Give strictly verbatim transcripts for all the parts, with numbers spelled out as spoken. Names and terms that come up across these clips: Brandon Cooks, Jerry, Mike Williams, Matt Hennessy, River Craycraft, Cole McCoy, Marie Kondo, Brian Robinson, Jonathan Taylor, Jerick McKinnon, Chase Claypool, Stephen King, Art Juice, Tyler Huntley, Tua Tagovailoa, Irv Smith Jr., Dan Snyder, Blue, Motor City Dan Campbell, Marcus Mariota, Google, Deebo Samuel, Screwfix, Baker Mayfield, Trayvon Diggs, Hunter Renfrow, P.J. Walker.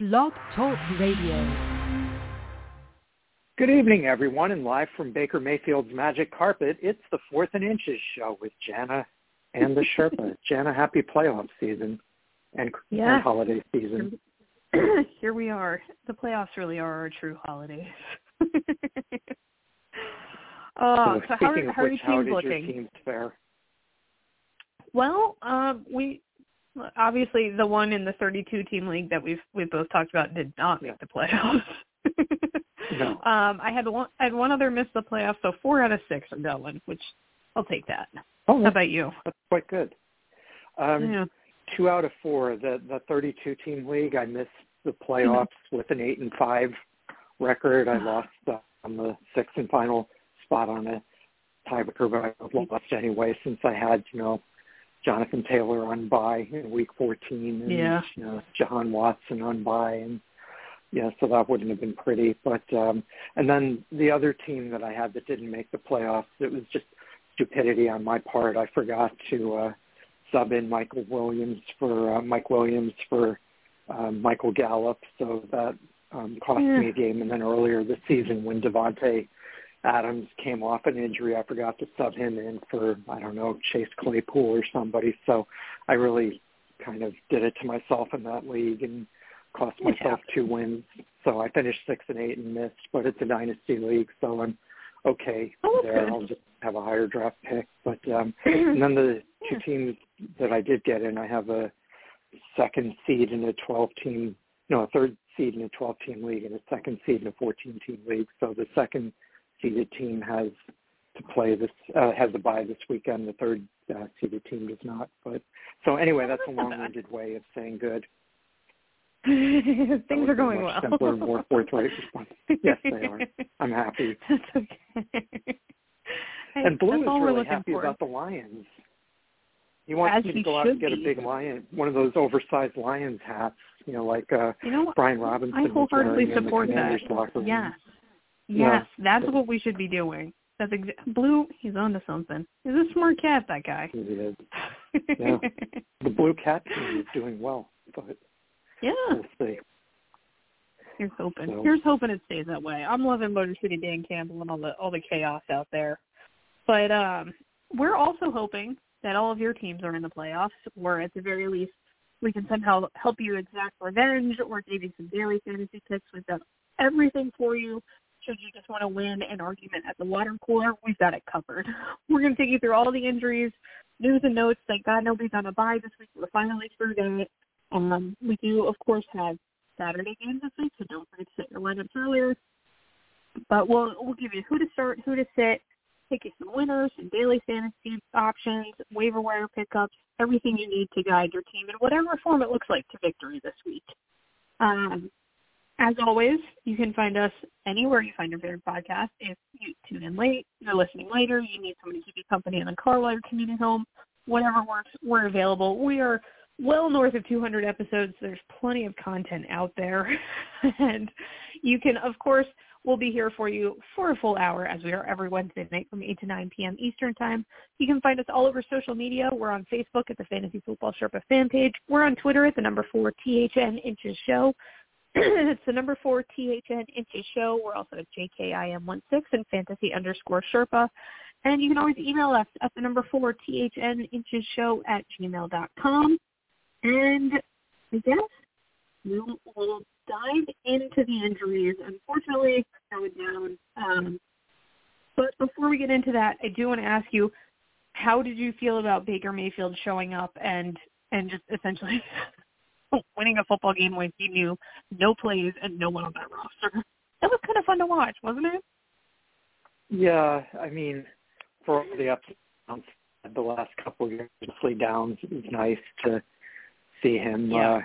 Blog Talk Radio. Good evening, everyone, and live from Baker Mayfield's Magic Carpet, it's the Fourth and Inches show with Jana and the Sherpa. Jana, happy playoff season and, yeah. and holiday season. Here we are. The playoffs really are our true holidays. oh, so, so how, are, how are your teams looking? Your teams fare? Well, um, we obviously the one in the thirty-two team league that we've we've both talked about did not make the playoffs. no. um, I had one I had one other miss the playoffs, so four out of six are going, which I'll take that. Oh, how about you? That's quite good. Um, yeah. Two out of four, the the thirty-two team league. I missed the playoffs mm-hmm. with an eight and five record. I lost uh, on the sixth and final spot on a tiebreaker, but I lost anyway since I had you know Jonathan Taylor on bye in week fourteen, and yeah. you know, Jahan Watson on bye, and yeah, so that wouldn't have been pretty. But um, and then the other team that I had that didn't make the playoffs, it was just stupidity on my part. I forgot to. Uh, sub in Michael Williams for uh, Mike Williams for uh, Michael Gallup, so that um, cost yeah. me a game. And then earlier this season, when Davante Adams came off an injury, I forgot to sub him in for I don't know Chase Claypool or somebody. So I really kind of did it to myself in that league and cost myself yeah. two wins. So I finished six and eight and missed, but it's a dynasty league, so I'm okay oh, there. Good. I'll just have a higher draft pick, but um, and then the two teams that I did get in, I have a second seed in a twelve-team, no, a third seed in a twelve-team league and a second seed in a fourteen-team league. So the second-seeded team has to play this, uh, has a bye this weekend. The third-seeded uh, team does not. But so anyway, that's a long-winded way of saying good. Things are going well. Simpler, more forthright response. Yes, they are. I'm happy. That's okay. Hey, and Blue is really happy for. about the Lions. He wants As me to go out and get be. a big lion, one of those oversized Lions hats, you know, like uh, you know, Brian Robinson. I wholeheartedly support that. Yeah. Yes, yeah. that's so, what we should be doing. That's exa- Blue, he's onto something. He's a smart cat, that guy. He is. Yeah. The Blue Cat team is doing well, but yeah. we'll see. Here's hoping. So, Here's hoping it stays that way. I'm loving Motor City Dan Campbell and all the all the chaos out there. But um, we're also hoping that all of your teams are in the playoffs, or at the very least, we can somehow help you exact revenge or maybe some daily fantasy picks. We've got everything for you. Should you just want to win an argument at the water cooler, we've got it covered. We're going to take you through all the injuries, news and notes. Thank God nobody's on a bye this week. We're finally through that. Um, we do, of course, have Saturday games this week, so don't forget to set your lineups earlier. But we'll we'll give you who to start, who to sit, take you some winners, some daily fantasy options, waiver wire pickups, everything you need to guide your team in whatever form it looks like to victory this week. Um, as always, you can find us anywhere you find your favorite podcast. If you tune in late, you're listening later, you need somebody to keep you company in the car while you're commuting home, whatever works, we're available. We are well north of two hundred episodes. There's plenty of content out there. And you can, of course, we'll be here for you for a full hour, as we are every Wednesday night from eight to nine p.m. Eastern Time. You can find us all over social media. We're on Facebook at the Fantasy Football Sherpa fan page. We're on Twitter at the number four T H N Inches Show. It's the number four T H N Inches Show. We're also at J K I M one six and fantasy underscore Sherpa. And you can always email us at the number four T H N Inches Show at gmail dot com. And I guess we'll, we'll dive into the injuries. Unfortunately, I went down. Um, but before we get into that, I do want to ask you, how did you feel about Baker Mayfield showing up and, and just essentially winning a football game when he knew no plays and no one on that roster? That was kind of fun to watch, wasn't it? Yeah, I mean, for all the ups and downs, the last couple of years, obviously downs, it was nice to see him yeah. uh,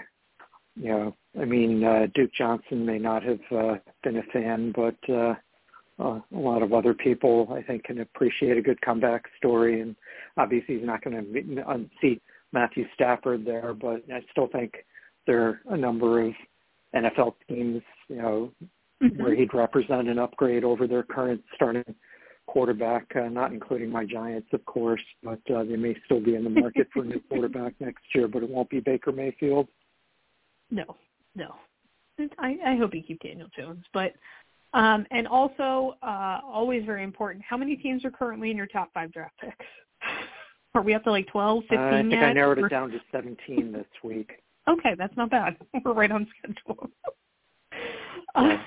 you know, I mean, uh, Duke Johnson may not have uh, been a fan, but uh, uh, a lot of other people, I think, can appreciate a good comeback story. And obviously he's not going to unseat Matthew Stafford there, but I still think there are a number of N F L teams, you know, mm-hmm. where he'd represent an upgrade over their current starting quarterback, uh, not including my Giants, of course, but uh, they may still be in the market for a new quarterback next year, but it won't be Baker Mayfield. No, no. I, I hope you keep Daniel Jones. But um, and also, uh, always very important, how many teams are currently in your top five draft picks? Are we up to like twelve, fifteen uh, I think yet? I narrowed it down to seventeen this week. Okay, that's not bad. We're right on schedule. uh,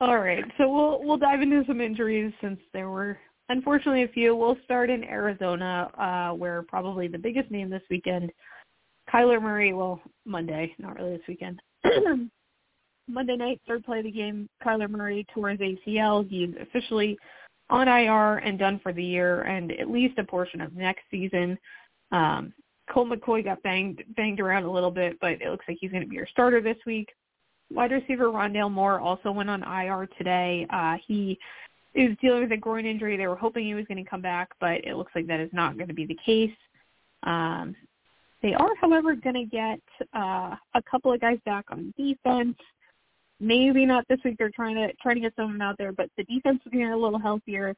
All right, so we'll we'll dive into some injuries since there were unfortunately a few. We'll start in Arizona, uh, where probably the biggest name this weekend, Kyler Murray. Well, Monday, not really this weekend. Monday night, third play of the game, Kyler Murray tore his A C L. He's officially on I R and done for the year, and at least a portion of next season. Um, Cole McCoy got banged banged around a little bit, but it looks like he's going to be your starter this week. Wide receiver Rondale Moore also went on I R today. Uh, he is dealing with a groin injury. They were hoping he was going to come back, but it looks like that is not going to be the case. Um, they are, however, going to get uh, a couple of guys back on defense. Maybe not this week. They're trying to trying to get some of them out there, but the defense is getting a little healthier.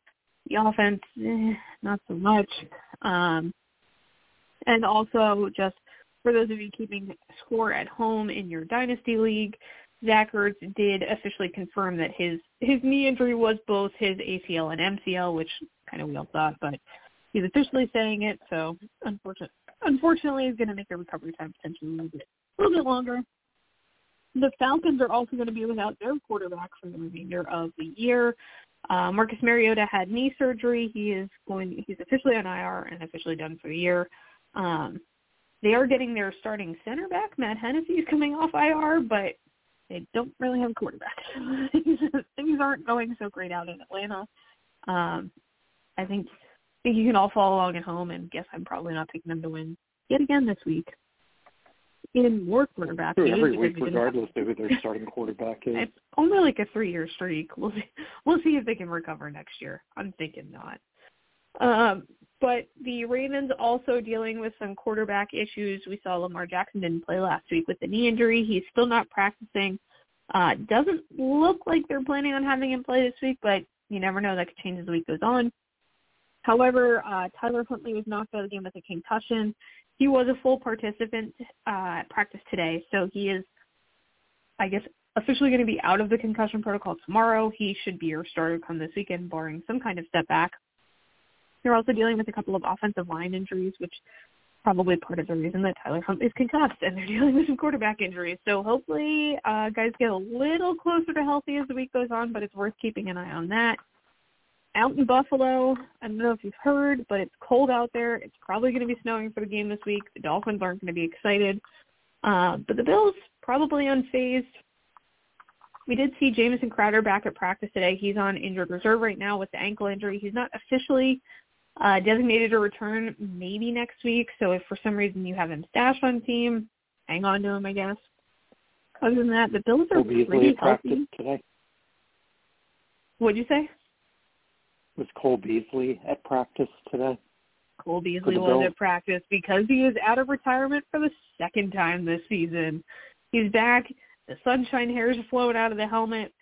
The offense, eh, not so much. Um, and also just for those of you keeping score at home in your Dynasty League, Zach Ertz did officially confirm that his, his knee injury was both his A C L and M C L, which kind of we all thought, but he's officially saying it, so unfortunately, unfortunately he's going to make the recovery time potentially a little bit, a little bit longer. The Falcons are also going to be without their quarterback for the remainder of the year. Uh, Marcus Mariota had knee surgery. He is going. He's officially on I R and officially done for the year. Um, they are getting their starting center back. Matt Hennessy is coming off I R, but they don't really have a quarterback. Things aren't going so great out in Atlanta. Um, I think I think you can all follow along at home and guess I'm probably not picking them to win yet again this week. In more quarterback games, every week, regardless of who their starting quarterback is. It's only like a three-year streak. We'll see. We'll see if they can recover next year. I'm thinking not. Um, but the Ravens also dealing with some quarterback issues. We saw Lamar Jackson didn't play last week with the knee injury. He's still not practicing. Uh, doesn't look like they're planning on having him play this week, but you never know. That could change as the week goes on. However, uh, Tyler Huntley was knocked out of the game with a concussion. He was a full participant uh, at practice today, so he is, I guess, officially going to be out of the concussion protocol tomorrow. He should be your starter come this weekend, barring some kind of setback. They're also dealing with a couple of offensive line injuries, which is probably part of the reason that Tyler Huntley is concussed, and they're dealing with some quarterback injuries. So hopefully uh, guys get a little closer to healthy as the week goes on, but it's worth keeping an eye on that. Out in Buffalo, I don't know if you've heard, but it's cold out there. It's probably going to be snowing for the game this week. The Dolphins aren't going to be excited. Uh, but the Bills probably unfazed. We did see Jamison Crowder back at practice today. He's on injured reserve right now with the ankle injury. He's not officially Uh, designated to return maybe next week, so if for some reason you have him stashed on team, hang on to him, I guess. Other than that, the Bills are Cole pretty healthy. Today. What'd you say? Was Cole Beasley at practice today? Cole Beasley was Bills? At practice because he is out of retirement for the second time this season. He's back. The sunshine hairs are flowing out of the helmet.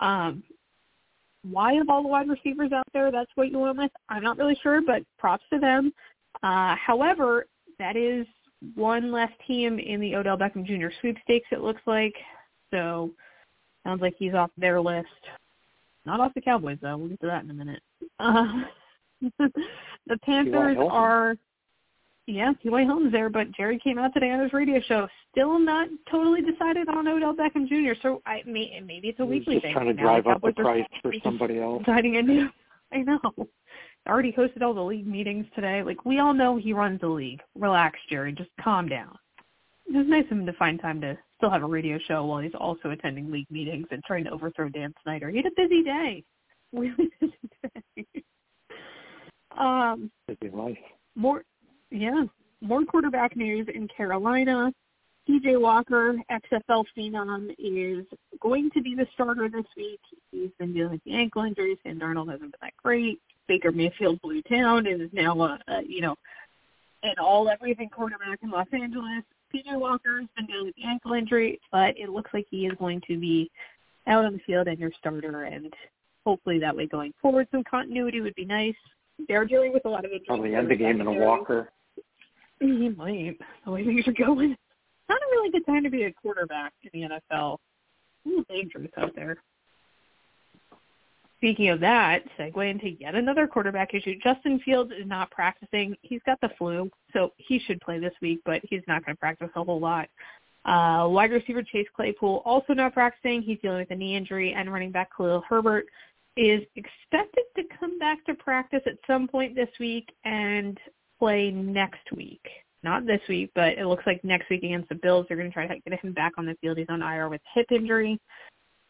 Um Why of all the wide receivers out there, that's what you went with? I'm not really sure, but props to them. Uh, however, that is one less team in the Odell Beckham Junior sweepstakes, it looks like. So sounds like he's off their list. Not off the Cowboys, though. We'll get to that in a minute. Uh, the Panthers are – yeah, T Y. Hilton's there, but Jerry came out today on his radio show. Still not totally decided on Odell Beckham Junior, so I may, maybe it's a He's weekly just thing. Just trying to drive now, up the price for somebody else. Deciding a new, I know. I already hosted all the league meetings today. Like, we all know he runs the league. Relax, Jerry. Just calm down. It was nice of him to find time to still have a radio show while he's also attending league meetings and trying to overthrow Dan Snyder. He had a busy day. Really busy day. um, busy life. More, yeah, more quarterback news in Carolina. P J. Walker, X F L phenom, is going to be the starter this week. He's been dealing with the ankle injuries, and Darnold hasn't been that great. Baker Mayfield blew town and is now, a, a, you know, an all-everything quarterback in Los Angeles. P J. Walker has been dealing with the ankle injury, but it looks like he is going to be out on the field and your starter, and hopefully that way going forward, some continuity would be nice. They're dealing with a lot of injuries. Probably end the game in a walker. He might. The way things are going. Not a really good time to be a quarterback in the N F L. Ooh, dangerous out there. Speaking of that, segue into yet another quarterback issue. Justin Fields is not practicing. He's got the flu, so he should play this week, but he's not going to practice a whole lot. Uh, wide receiver Chase Claypool also not practicing. He's dealing with a knee injury, and running back Khalil Herbert is expected to come back to practice at some point this week and play next week. Not this week, but it looks like next week against the Bills, they're going to try to get him back on the field. He's on I R with hip injury.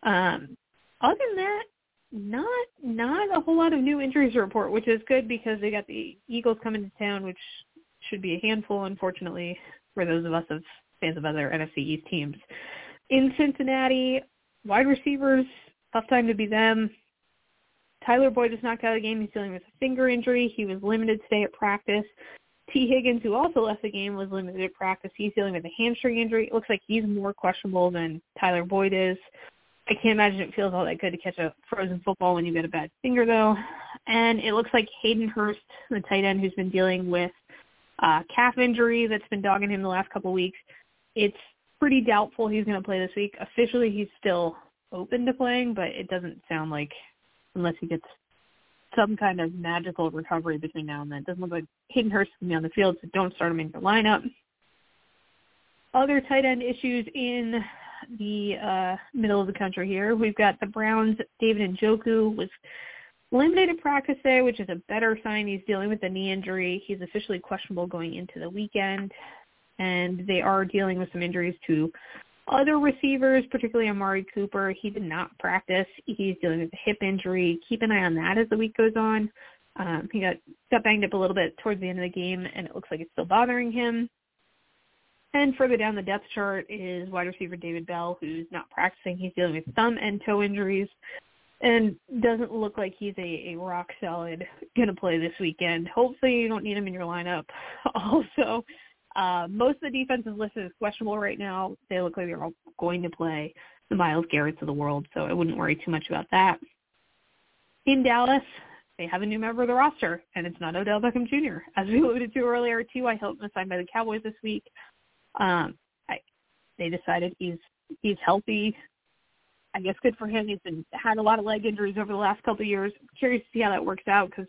Um, other than that, not not a whole lot of new injuries to report, which is good because they got the Eagles coming to town, which should be a handful, unfortunately, for those of us as fans of other N F C East teams. In Cincinnati, wide receivers, tough time to be them. Tyler Boyd was knocked out of the game. He's dealing with a finger injury. He was limited today at practice. T. Higgins, who also left the game, was limited at practice. He's dealing with a hamstring injury. It looks like he's more questionable than Tyler Boyd is. I can't imagine it feels all that good to catch a frozen football when you get a bad finger, though. And it looks like Hayden Hurst, the tight end who's been dealing with a calf injury that's been dogging him the last couple weeks, it's pretty doubtful he's going to play this week. Officially, he's still open to playing, but it doesn't sound like, unless he gets some kind of magical recovery between now and then. It doesn't look like Hayden Hurst can be on the field, so don't start him in your lineup. Other tight end issues in the uh, middle of the country here. We've got the Browns. David Njoku was limited in practice today, which is a better sign. He's dealing with a knee injury. He's officially questionable going into the weekend, and they are dealing with some injuries to other receivers, particularly Amari Cooper. He did not practice. He's dealing with a hip injury. Keep an eye on that as the week goes on. Um, he got, got banged up a little bit towards the end of the game, and it looks like it's still bothering him. And further down the depth chart is wide receiver David Bell, who's not practicing. He's dealing with thumb and toe injuries and doesn't look like he's a, a rock solid going to play this weekend. Hopefully you don't need him in your lineup. Also, Uh, most of the defense is listed as questionable right now. They look like they're all going to play the Myles Garretts of the world, so I wouldn't worry too much about that. In Dallas, they have a new member of the roster, and it's not Odell Beckham Junior As we alluded to earlier, T Y. Hilton was signed by the Cowboys this week. Um, I, they decided he's he's healthy. I guess good for him. He's been had a lot of leg injuries over the last couple of years. I'm curious to see how that works out because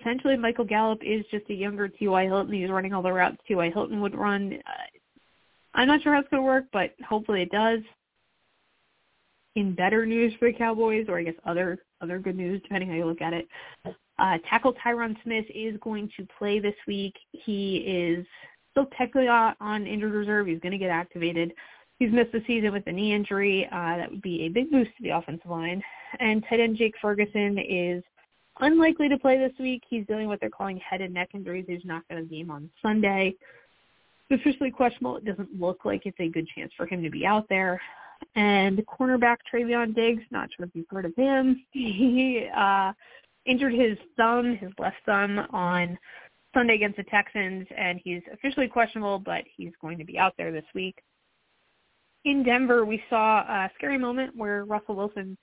essentially, Michael Gallup is just a younger T Y. Hilton. He's running all the routes T Y. Hilton would run. Uh, I'm not sure how it's going to work, but hopefully it does. In better news for the Cowboys, or I guess other other good news, depending how you look at it, uh, tackle Tyron Smith is going to play this week. He is still technically on injured reserve. He's going to get activated. He's missed the season with a knee injury. Uh, that would be a big boost to the offensive line. And tight end Jake Ferguson is unlikely to play this week. He's dealing with what they're calling head and neck injuries. He's not going to game on Sunday. It's officially questionable. It doesn't look like it's a good chance for him to be out there. And cornerback Trayvon Diggs, not sure if you've heard of him. He uh, injured his thumb, his left thumb, on Sunday against the Texans, and he's officially questionable, but he's going to be out there this week. In Denver, we saw a scary moment where Russell Wilson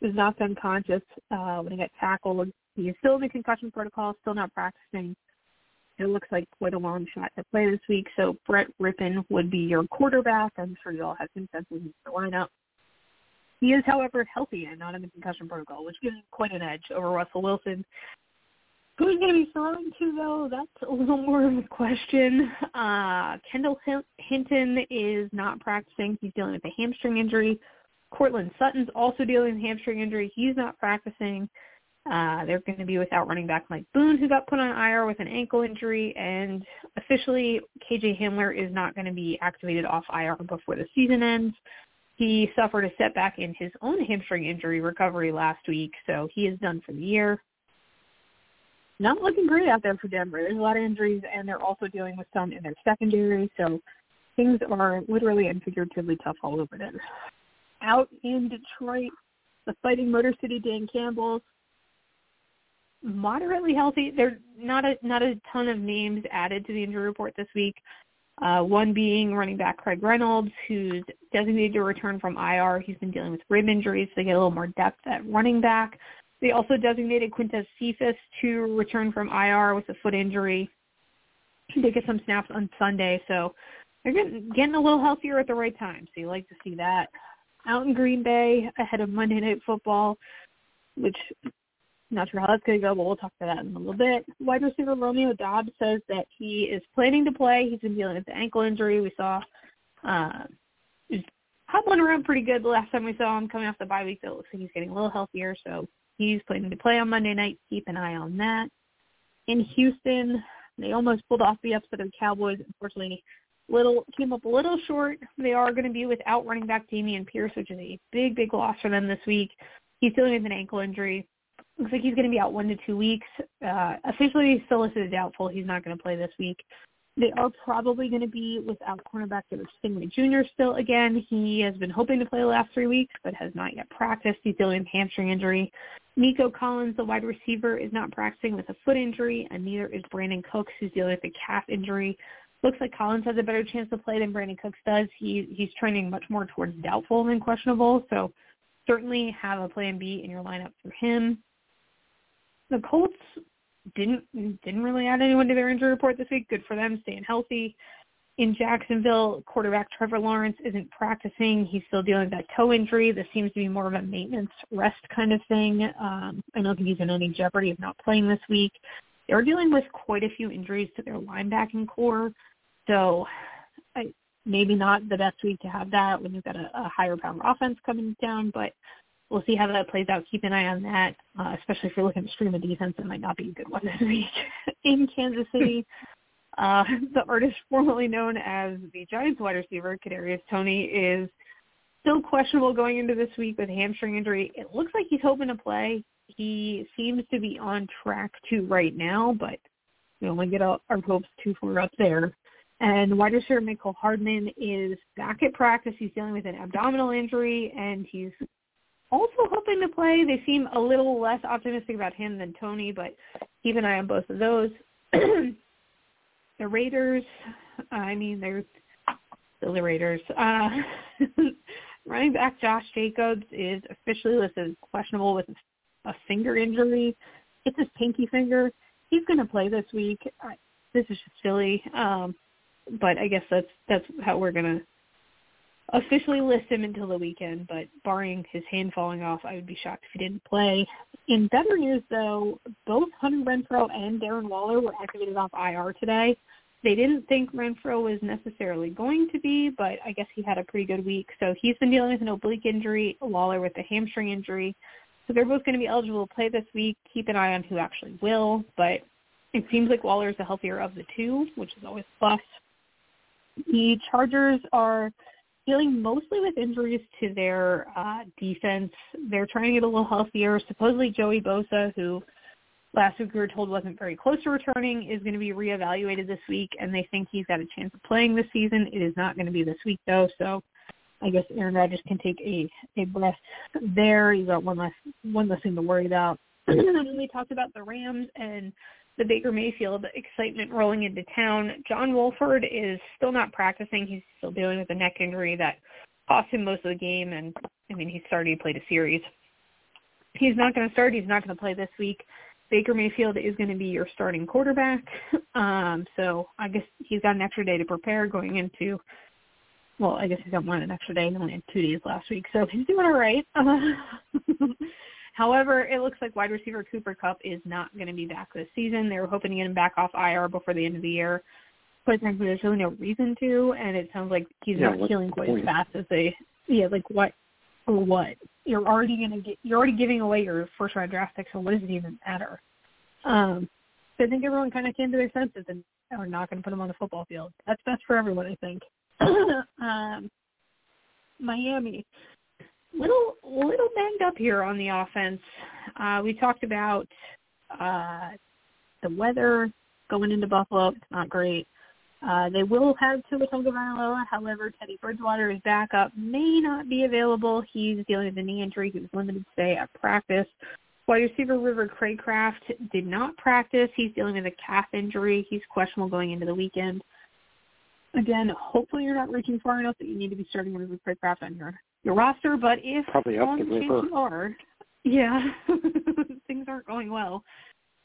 was knocked unconscious uh, when he got tackled. He is still in the concussion protocol, still not practicing. It looks like quite a long shot to play this week, so Brett Rippon would be your quarterback. I'm sure you all have consensus in the lineup. He is, however, healthy and not in the concussion protocol, which gives him quite an edge over Russell Wilson. Who's going to be throwing to, though? That's a little more of a question. Uh, Kendall Hinton is not practicing. He's dealing with a hamstring injury. Cortland Sutton's also dealing with hamstring injury. He's not practicing. Uh, they're going to be without running back Mike Boone, who got put on I R with an ankle injury. And officially, K J Hamler is not going to be activated off I R before the season ends. He suffered a setback in his own hamstring injury recovery last week, so he is done for the year. Not looking great out there for Denver. There's a lot of injuries, and they're also dealing with some in their secondary, so things are literally and figuratively tough all over them. Out in Detroit, the Fighting Motor City Dan Campbell, moderately healthy. There's not a not a ton of names added to the injury report this week. Uh, one being running back Craig Reynolds, who's designated to return from I R. He's been dealing with rib injuries, so they get a little more depth at running back. They also designated Quintez Cephas to return from I R with a foot injury. They get some snaps on Sunday, so they're getting, getting a little healthier at the right time, so you like to see that. Out in Green Bay ahead of Monday Night Football, which I'm not sure how that's going to go, but we'll talk about that in a little bit. Wide receiver Romeo Dobbs says that he is planning to play. He's been dealing with the ankle injury. We saw uh, he's hobbling around pretty good the last time we saw him coming off the bye week, so it looks like he's getting a little healthier, so he's planning to play on Monday night. Keep an eye on that. In Houston, they almost pulled off the upset of the Cowboys. Unfortunately, Little came up a little short. They are going to be without running back Damian Pierce, which is a big, big loss for them this week. He's dealing with an ankle injury. Looks like he's going to be out one to two weeks. Uh, officially, he's still listed as doubtful. He's not going to play this week. They are probably going to be without cornerback Stingley Junior still again. He has been hoping to play the last three weeks, but has not yet practiced. He's dealing with a hamstring injury. Nico Collins, the wide receiver, is not practicing with a foot injury, and neither is Brandon Cooks, who's dealing with a calf injury. Looks like Collins has a better chance to play than Brandon Cooks does. He he's trending much more towards doubtful than questionable, so certainly have a plan B in your lineup for him. The Colts didn't didn't really add anyone to their injury report this week. Good for them, staying healthy. In Jacksonville, quarterback Trevor Lawrence isn't practicing. He's still dealing with that toe injury. This seems to be more of a maintenance rest kind of thing. Um, I don't think he's in any jeopardy of not playing this week. They're dealing with quite a few injuries to their linebacking core. So I, maybe not the best week to have that when you've got a, a higher power offense coming down, but we'll see how that plays out. Keep an eye on that, uh, especially if you're looking at stream of defense. It might not be a good one this week. In Kansas City, uh, the artist formerly known as the Giants wide receiver, Kadarius Toney, is still questionable going into this week with a hamstring injury. It looks like he's hoping to play. He seems to be on track to right now, but we only get our hopes too far up there. And wide receiver Michael Hardman is back at practice. He's dealing with an abdominal injury, and he's also hoping to play. They seem a little less optimistic about him than Toney, but keep an eye on both of those. The Raiders, I mean, they're still the Raiders. Uh, running back Josh Jacobs is officially listed as questionable with a finger injury. It's his pinky finger. He's going to play this week. I, this is just silly. Um, but I guess that's that's how we're going to officially list him until the weekend. But barring his hand falling off, I would be shocked if he didn't play. In better news, though, both Hunter Renfrow and Darren Waller were activated off I R today. They didn't think Renfrow was necessarily going to be, but I guess he had a pretty good week. So he's been dealing with an oblique injury, Waller with a hamstring injury. So they're both going to be eligible to play this week. Keep an eye on who actually will, but it seems like Waller is the healthier of the two, which is always a plus. The Chargers are dealing mostly with injuries to their uh, defense. They're trying to get a little healthier. Supposedly Joey Bosa, who last week we were told wasn't very close to returning, is going to be reevaluated this week, and they think he's got a chance of playing this season. It is not going to be this week, though, so I guess Aaron Rodgers can take a, a breath there. You've got one less, one less thing to worry about. And we talked about the Rams and the Baker Mayfield excitement rolling into town. John Wolford is still not practicing. He's still dealing with a neck injury that cost him most of the game. And, I mean, he started, he played a series. He's not going to start. He's not going to play this week. Baker Mayfield is going to be your starting quarterback. Um, so I guess he's got an extra day to prepare going into – well, I guess he's got one an extra day. He only had two days last week, so he's doing all right. Uh, however, it looks like wide receiver Cooper Kupp is not going to be back this season. They were hoping to get him back off I R before the end of the year, but there's really no reason to, and it sounds like he's yeah, not healing quite as fast as they – yeah, like what or what? You're already going to get – you're already giving away your first-round draft pick, so what does it even matter? Um, so I think everyone kind of came to their senses and are not going to put him on the football field. That's best for everyone, I think. um, Miami, little little banged up here on the offense. Uh, we talked about uh, the weather going into Buffalo. It's not great. Uh, they will have Tua Tagovailoa. However, Teddy Bridgewater is back up, may not be available. He's dealing with a knee injury. He was limited today at practice. Wide receiver River Craycraft did not practice. He's dealing with a calf injury. He's questionable going into the weekend. Again, hopefully you're not reaching far enough that you need to be starting River Craycraft on your, your roster. But if probably up to you are, yeah, things aren't going well.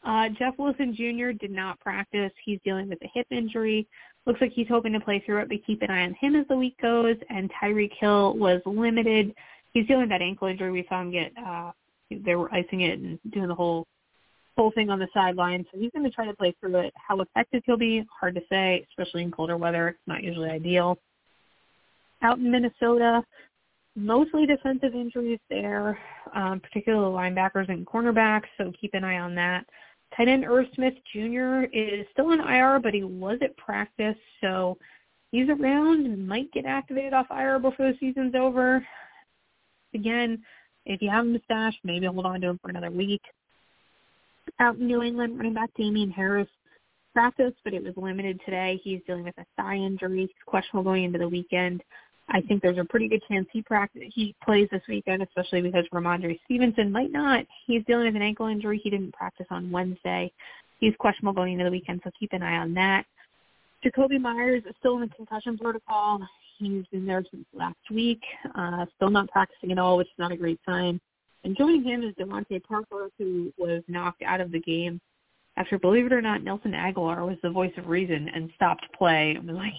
Uh, Jeff Wilson Junior did not practice. He's dealing with a hip injury. Looks like he's hoping to play through it, but keep an eye on him as the week goes. And Tyreek Hill was limited. He's dealing with that ankle injury. We saw him get uh, – they were icing it and doing the whole whole thing on the sideline. So he's going to try to play through it. How effective he'll be, hard to say, especially in colder weather. It's not usually ideal. Out in Minnesota, mostly defensive injuries there, um, particularly linebackers and cornerbacks, so keep an eye on that. Tight end Irv Smith Junior is still in I R, but he was at practice, so he's around and might get activated off I R before the season's over. Again, if you have him stashed, maybe hold on to him for another week. Out in New England, running back Damian Harris practiced, but it was limited today. He's dealing with a thigh injury. It's questionable going into the weekend. I think there's a pretty good chance he practice, he plays this weekend, especially because Ramondre Stevenson might not. He's dealing with an ankle injury. He didn't practice on Wednesday. He's questionable going into the weekend, so keep an eye on that. Jacoby Myers is still in the concussion protocol. He's been there since last week, uh, still not practicing at all, which is not a great sign. And joining him is Devontae Parker, who was knocked out of the game after, believe it or not, Nelson Aguilar was the voice of reason and stopped play and was like,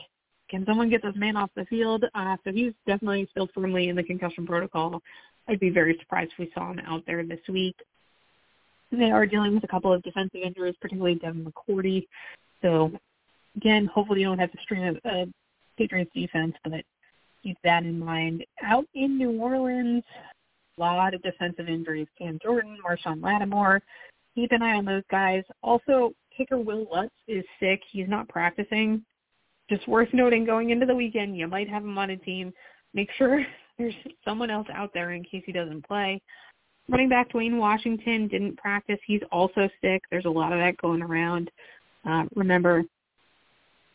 can someone get this man off the field? Uh, so he's definitely still firmly in the concussion protocol. I'd be very surprised if we saw him out there this week. They are dealing with a couple of defensive injuries, particularly Devin McCourty. So, again, hopefully you don't have to stream a, a Patriots defense, but keep that in mind. Out in New Orleans, a lot of defensive injuries. Cam Jordan, Marshawn Lattimore. Keep an eye on those guys. Also, kicker Will Lutz is sick. He's not practicing. Just worth noting, going into the weekend, you might have him on a team. Make sure there's someone else out there in case he doesn't play. Running back Dwayne Washington didn't practice. He's also sick. There's a lot of that going around. Uh, remember,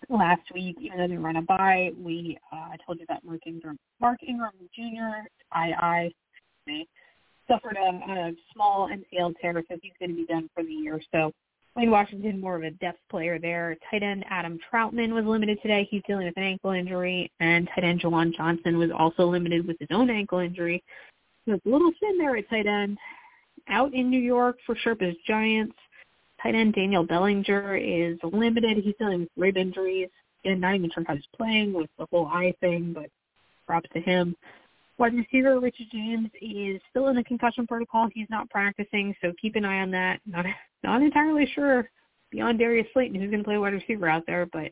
last week, even though they ran a bye, we uh, told you that Mark Ingram, Mark Ingram Junior, I I, suffered a, a small M C L tear, because he's going to be done for the year. So Wayne Washington, more of a depth player there. Tight end Adam Troutman was limited today. He's dealing with an ankle injury. And tight end Jawan Johnson was also limited with his own ankle injury. So it's a little thin there at tight end. Out in New York for Sherpa's Giants, tight end Daniel Bellinger is limited. He's dealing with rib injuries. Again, not even sure how he's playing with the whole eye thing, but props to him. Wide receiver Richard James is still in the concussion protocol. He's not practicing, so keep an eye on that. Not not entirely sure beyond Darius Slayton who's going to play wide receiver out there, but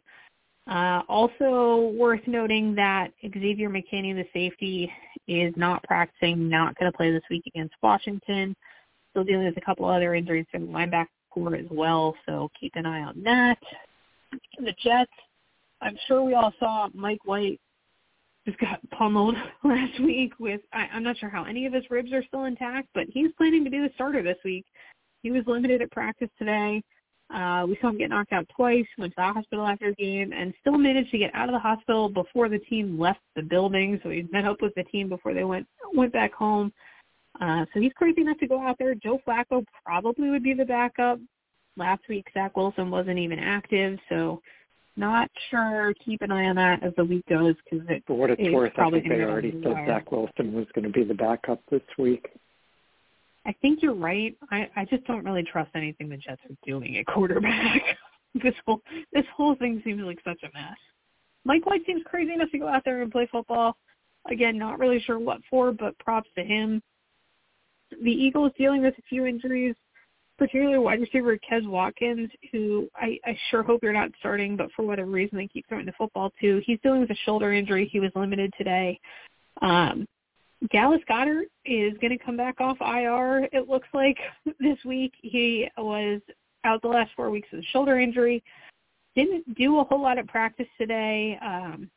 uh, also worth noting that Xavier McKinney, the safety, is not practicing, not going to play this week against Washington. Still dealing with a couple other injuries from the linebacker corps as well, so keep an eye on that. The Jets, I'm sure we all saw Mike White just got pummeled last week with, I, I'm not sure how any of his ribs are still intact, but he's planning to be the starter this week. He was limited at practice today. Uh, we saw him get knocked out twice, went to the hospital after the game, and still managed to get out of the hospital before the team left the building. So he met up with the team before they went went back home. Uh, so he's crazy enough to go out there. Joe Flacco probably would be the backup. Last week, Zach Wilson wasn't even active, so not sure. Keep an eye on that as the week goes, because it for what it's it worth, I think they already said wire. Zach Wilson was going to be the backup this week. I think you're right. I, I just don't really trust anything the Jets are doing at quarterback. this whole this whole thing seems like such a mess. Mike White seems crazy enough to go out there and play football. Again, not really sure what for, but props to him. The Eagles dealing with a few injuries, particularly wide receiver Kes Watkins, who I, I sure hope you're not starting, but for whatever reason they keep throwing the football to. He's dealing with a shoulder injury. He was limited today. Um, Dallas Goedert is going to come back off I R, it looks like, this week. He was out the last four weeks with a shoulder injury. Didn't do a whole lot of practice today. Um,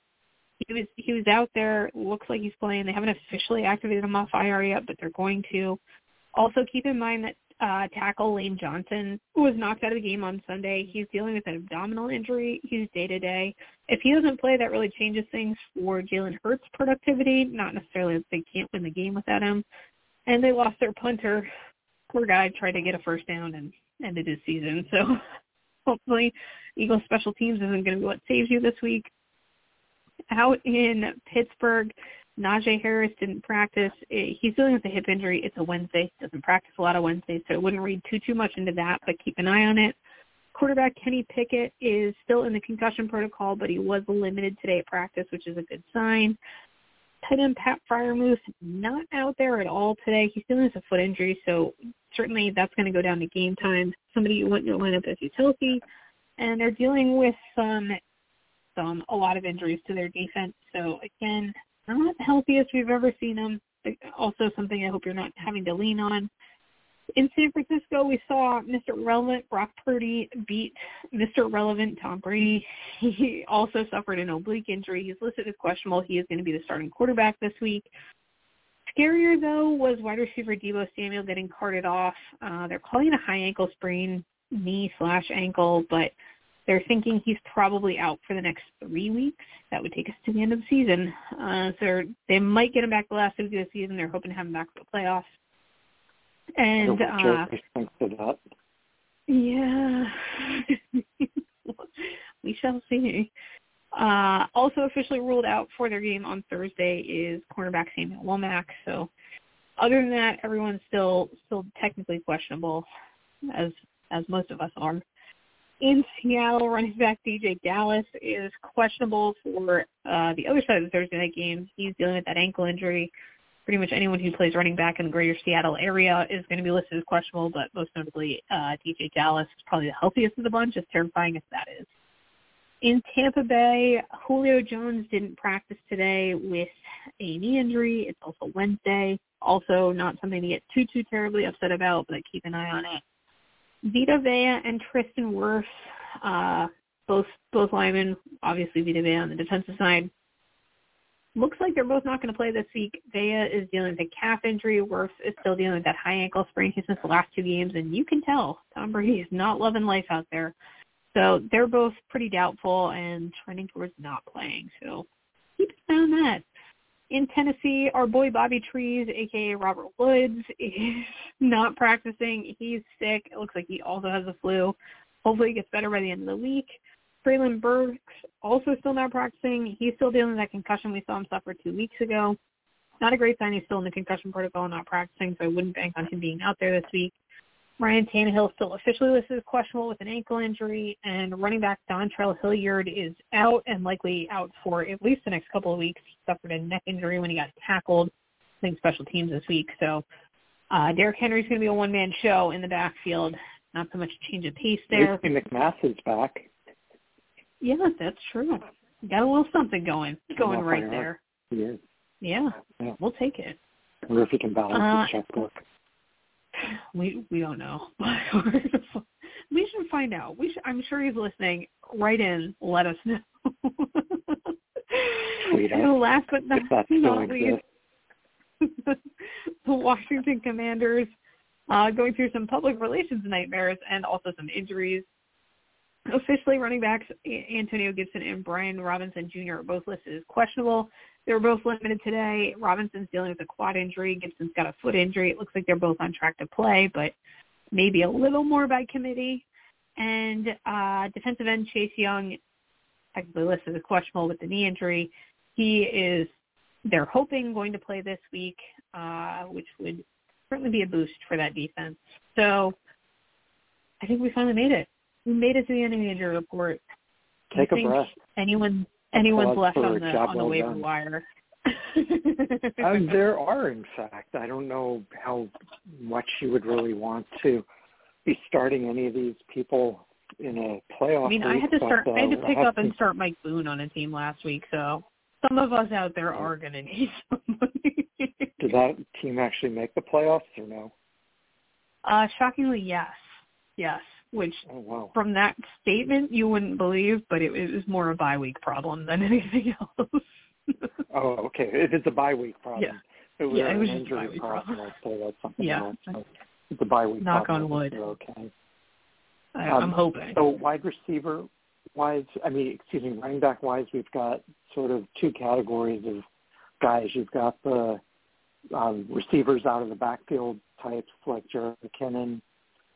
he was he was out there. Looks like he's playing. They haven't officially activated him off I R yet, but they're going to. Also keep in mind that uh, tackle Lane Johnson, who was knocked out of the game on Sunday. He's dealing with an abdominal injury. He's day-to-day. If he doesn't play, that really changes things for Jalen Hurts' productivity, not necessarily that they can't win the game without him. And they lost their punter. Poor guy tried to get a first down and ended his season. So hopefully Eagles special teams isn't going to be what saves you this week. Out in Pittsburgh, Najee Harris didn't practice. He's dealing with a hip injury. It's a Wednesday. Doesn't practice a lot of Wednesdays, so I wouldn't read too, too much into that, but keep an eye on it. Quarterback Kenny Pickett is still in the concussion protocol, but he was limited today at practice, which is a good sign. Tight end Pat Freiermuth, not out there at all today. He's dealing with a foot injury, so certainly that's going to go down to game time. Somebody you want in your lineup if he's healthy, and they're dealing with some, some a lot of injuries to their defense. So, again, not the healthiest we've ever seen them. Also something I hope you're not having to lean on. In San Francisco, we saw Mister Relevant Brock Purdy beat Mister Relevant Tom Brady. He also suffered an oblique injury. He's listed as questionable. He is going to be the starting quarterback this week. Scarier, though, was wide receiver Deebo Samuel getting carted off. Uh, they're calling it a high ankle sprain, knee slash ankle, but they're thinking he's probably out for the next three weeks. That would take us to the end of the season. Uh, so they might get him back the last week of the season. They're hoping to have him back for the playoffs. And uh, yeah, we shall see. Uh, also officially ruled out for their game on Thursday is cornerback Samuel Womack. So other than that, everyone's still still technically questionable, as as most of us are. In Seattle, running back D J Dallas is questionable for uh, the other side of the Thursday night game. He's dealing with that ankle injury. Pretty much anyone who plays running back in the greater Seattle area is going to be listed as questionable, but most notably uh, D J Dallas is probably the healthiest of the bunch, as terrifying as that is. In Tampa Bay, Julio Jones didn't practice today with a knee injury. It's also Wednesday. Also not something to get too, too terribly upset about, but keep an eye on it. Vita Vea and Tristan Wirfs, uh, both, both linemen, obviously Vita Vea on the defensive side. Looks like they're both not going to play this week. Vea is dealing with a calf injury. Wirfs is still dealing with that high ankle sprain. He's missed the last two games, and you can tell Tom Brady is not loving life out there. So they're both pretty doubtful and trending towards not playing. So keep an eye on that. In Tennessee, our boy Bobby Trees, a k a. Robert Woods, is not practicing. He's sick. It looks like he also has the flu. Hopefully he gets better by the end of the week. Traylon Burks, also still not practicing. He's still dealing with that concussion we saw him suffer two weeks ago. Not a great sign he's still in the concussion protocol and not practicing, so I wouldn't bank on him being out there this week. Ryan Tannehill still officially listed as questionable with an ankle injury, and running back Dontrell Hilliard is out and likely out for at least the next couple of weeks. He suffered a neck injury when he got tackled, I think special teams this week. So uh, Derrick Henry's going to be a one-man show in the backfield. Not so much change of pace there. Lucy McMath is back. Yeah, that's true. Got a little something going going right there. Yeah. yeah, we'll take it. I wonder if you can balance the checkbook. We we don't know. We should find out. We should, I'm sure he's listening. Write in. Let us know. And last but not, not least, the Washington Commanders uh, going through some public relations nightmares and also some injuries. Officially, running backs Antonio Gibson and Brian Robinson Junior are both listed as questionable. They were both limited today. Robinson's dealing with a quad injury. Gibson's got a foot injury. It looks like they're both on track to play, but maybe a little more by committee. And uh, defensive end Chase Young, technically listed as questionable with the knee injury. He is, they're hoping, going to play this week, uh, which would certainly be a boost for that defense. So I think we finally made it. We made it to the end of the injury report. Do Take a breath. Anyone, anyone's left on the on the waiver wire. um, there are, in fact. I don't know how much you would really want to be starting any of these people in a playoff. I mean, week, I had to start. But, uh, I had to pick up to... and start Mike Boone on a team last week. So some of us out there are going to need somebody. Did that team actually make the playoffs or no? Uh, shockingly, yes. Yes. Which oh, wow. From that statement you wouldn't believe, but it, it was more a bye week problem than anything else. Oh, okay. It is a bye week problem. Yeah. It was yeah, an it was injury problem. problem. So that's something yeah. else. the bye week. Knock on wood. Okay. I, um, I'm hoping. So wide receiver wise, I mean, excuse me, running back wise, we've got sort of two categories of guys. You've got the um, receivers out of the backfield types like Jerry McKinnon,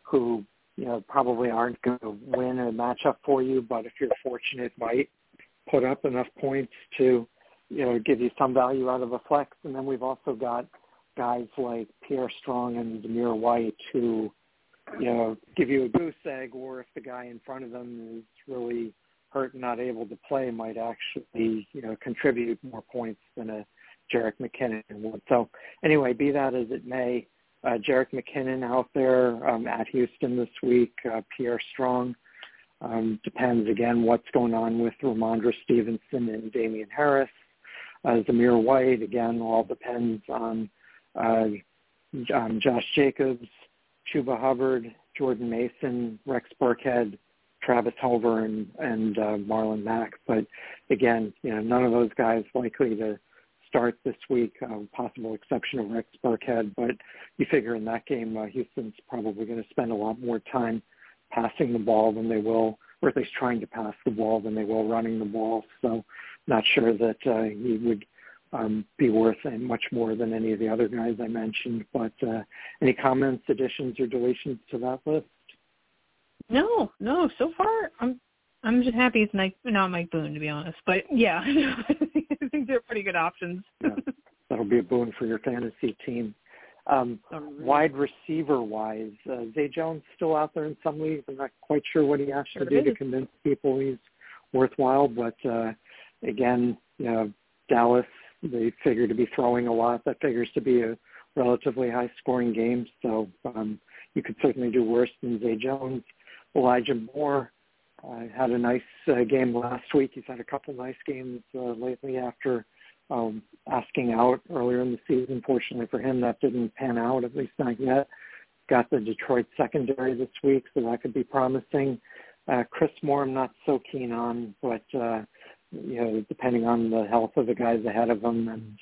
who, you know, probably aren't going to win a matchup for you, but if you're fortunate, might put up enough points to, you know, give you some value out of a flex. And then we've also got guys like Pierre Strong and Zamir White who, you know, give you a goose egg, or if the guy in front of them is really hurt and not able to play, might actually, you know, contribute more points than a Jerick McKinnon would. So anyway, be that as it may, uh, Jerick McKinnon out there um, at Houston this week, uh, Pierre Strong. Um, depends, again, what's going on with Ramondre Stevenson and Damian Harris. Uh, Zamir White, again, all depends on uh, um, Josh Jacobs, Chuba Hubbard, Jordan Mason, Rex Burkhead, Travis Hover, and, and uh, Marlon Mack. But, again, you know, none of those guys likely to start this week, um, possible exception of Rex Burkhead. But you figure in that game, uh, Houston's probably going to spend a lot more time passing the ball than they will, or at least trying to pass the ball than they will running the ball. So not sure that uh, he would um, be worth much more than any of the other guys I mentioned. But uh, any comments, additions, or deletions to that list? No, no. So far, I'm I'm just happy it's Mike, not Mike Boone, to be honest. But yeah, I think they're pretty good options. Yeah, that'll be a boon for your fantasy team. Um, wide receiver-wise, uh, Zay Jones still out there in some leagues. I'm not quite sure what he has to do to convince people he's worthwhile. But, uh, again, you know, Dallas, they figure to be throwing a lot. That figures to be a relatively high-scoring game. So um, you could certainly do worse than Zay Jones. Elijah Moore uh, had a nice uh, game last week. He's had a couple nice games uh, lately after Um, asking out earlier in the season. Fortunately for him, that didn't pan out, at least not yet. Got the Detroit secondary this week, so that could be promising. Uh, Chris Moore I'm not so keen on, but, uh, you know, depending on the health of the guys ahead of him, and,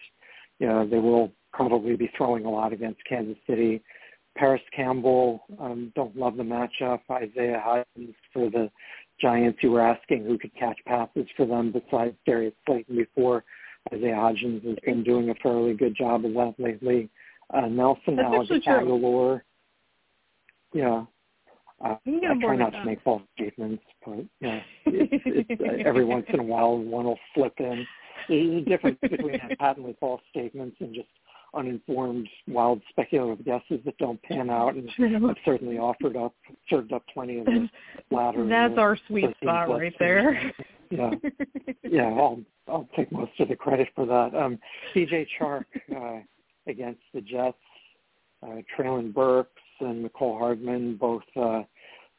you know, they will probably be throwing a lot against Kansas City. Paris Campbell, um, don't love the matchup. Isaiah Hodgins for the Giants, you were asking who could catch passes for them besides Darius Slayton before. Isaiah Hodgins has been doing a fairly good job of that lately. Uh, Nelson Aguilar, yeah. Uh, I try not to make false statements, but yeah, it's, it's, uh, every once in a while one will slip in. There's a difference between patently false statements and just uninformed, wild, speculative guesses that don't pan out. And I've certainly offered up, served up plenty of the latter. That's our sweet spot right there. Yeah, yeah. I'll I'll take most of the credit for that. Um, C J Chark uh, against the Jets, uh, Traylon Burks and Mecole Hardman both uh,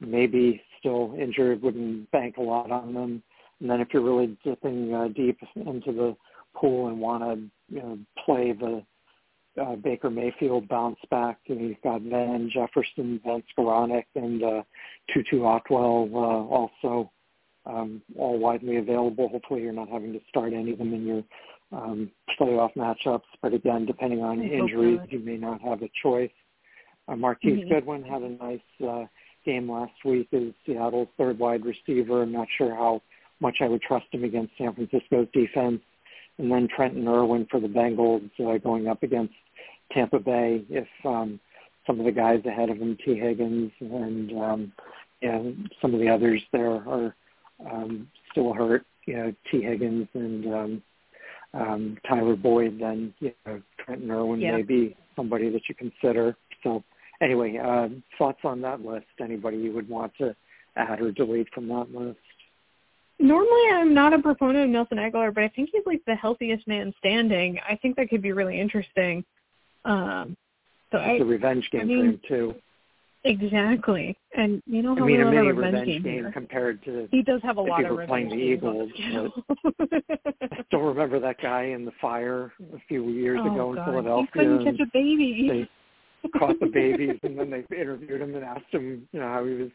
maybe still injured. Wouldn't bank a lot on them. And then if you're really dipping uh, deep into the pool and want to, you know, play the uh, Baker Mayfield bounce back, and you've got Van Jefferson, Van Skoronic, and uh, Tutu Atwell uh, also. Um, all widely available. Hopefully you're not having to start any of them in your um, playoff matchups. But again, depending on injuries, you may not have a choice. Uh, Marquise mm-hmm. Goodwin had a nice uh, game last week as Seattle's third wide receiver. I'm not sure how much I would trust him against San Francisco's defense. And then Trenton Irwin for the Bengals uh, going up against Tampa Bay. If um, some of the guys ahead of him, T. Higgins and, um, and some of the others there are Um, still hurt, you know, T. Higgins and um, um, Tyler Boyd, then, you know, Trenton Irwin yeah. may be somebody that you consider. So anyway, uh, thoughts on that list? Anybody you would want to add or delete from that list? Normally I'm not a proponent of Nelson Aguilar, but I think he's like the healthiest man standing. I think that could be really interesting. Um, so it's I, a revenge game I mean, for him, too. Exactly, and you know how I mean, we a mini revenge game, game compared to he does have a lot of playing the Eagles. I still remember that guy in the fire a few years oh, ago in God. Philadelphia. He couldn't catch a baby. They caught the babies, and then they interviewed him and asked him, you know, how he was,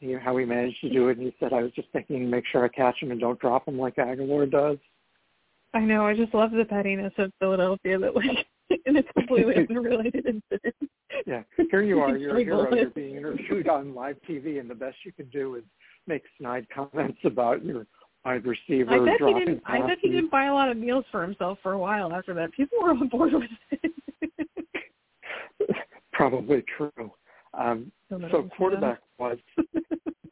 you know, how he managed to do it. And he said, "I was just thinking, make sure I catch him and don't drop him like Aguilar does." I know. I just love the pettiness of Philadelphia that like in a completely unrelated incident. Yeah, here you are, you're a hero, you're being interviewed on live T V, and the best you can do is make snide comments about your wide receiver. I bet, he didn't, I bet he didn't buy a lot of meals for himself for a while after that. People were on board with it. Probably true. Um, so quarterback was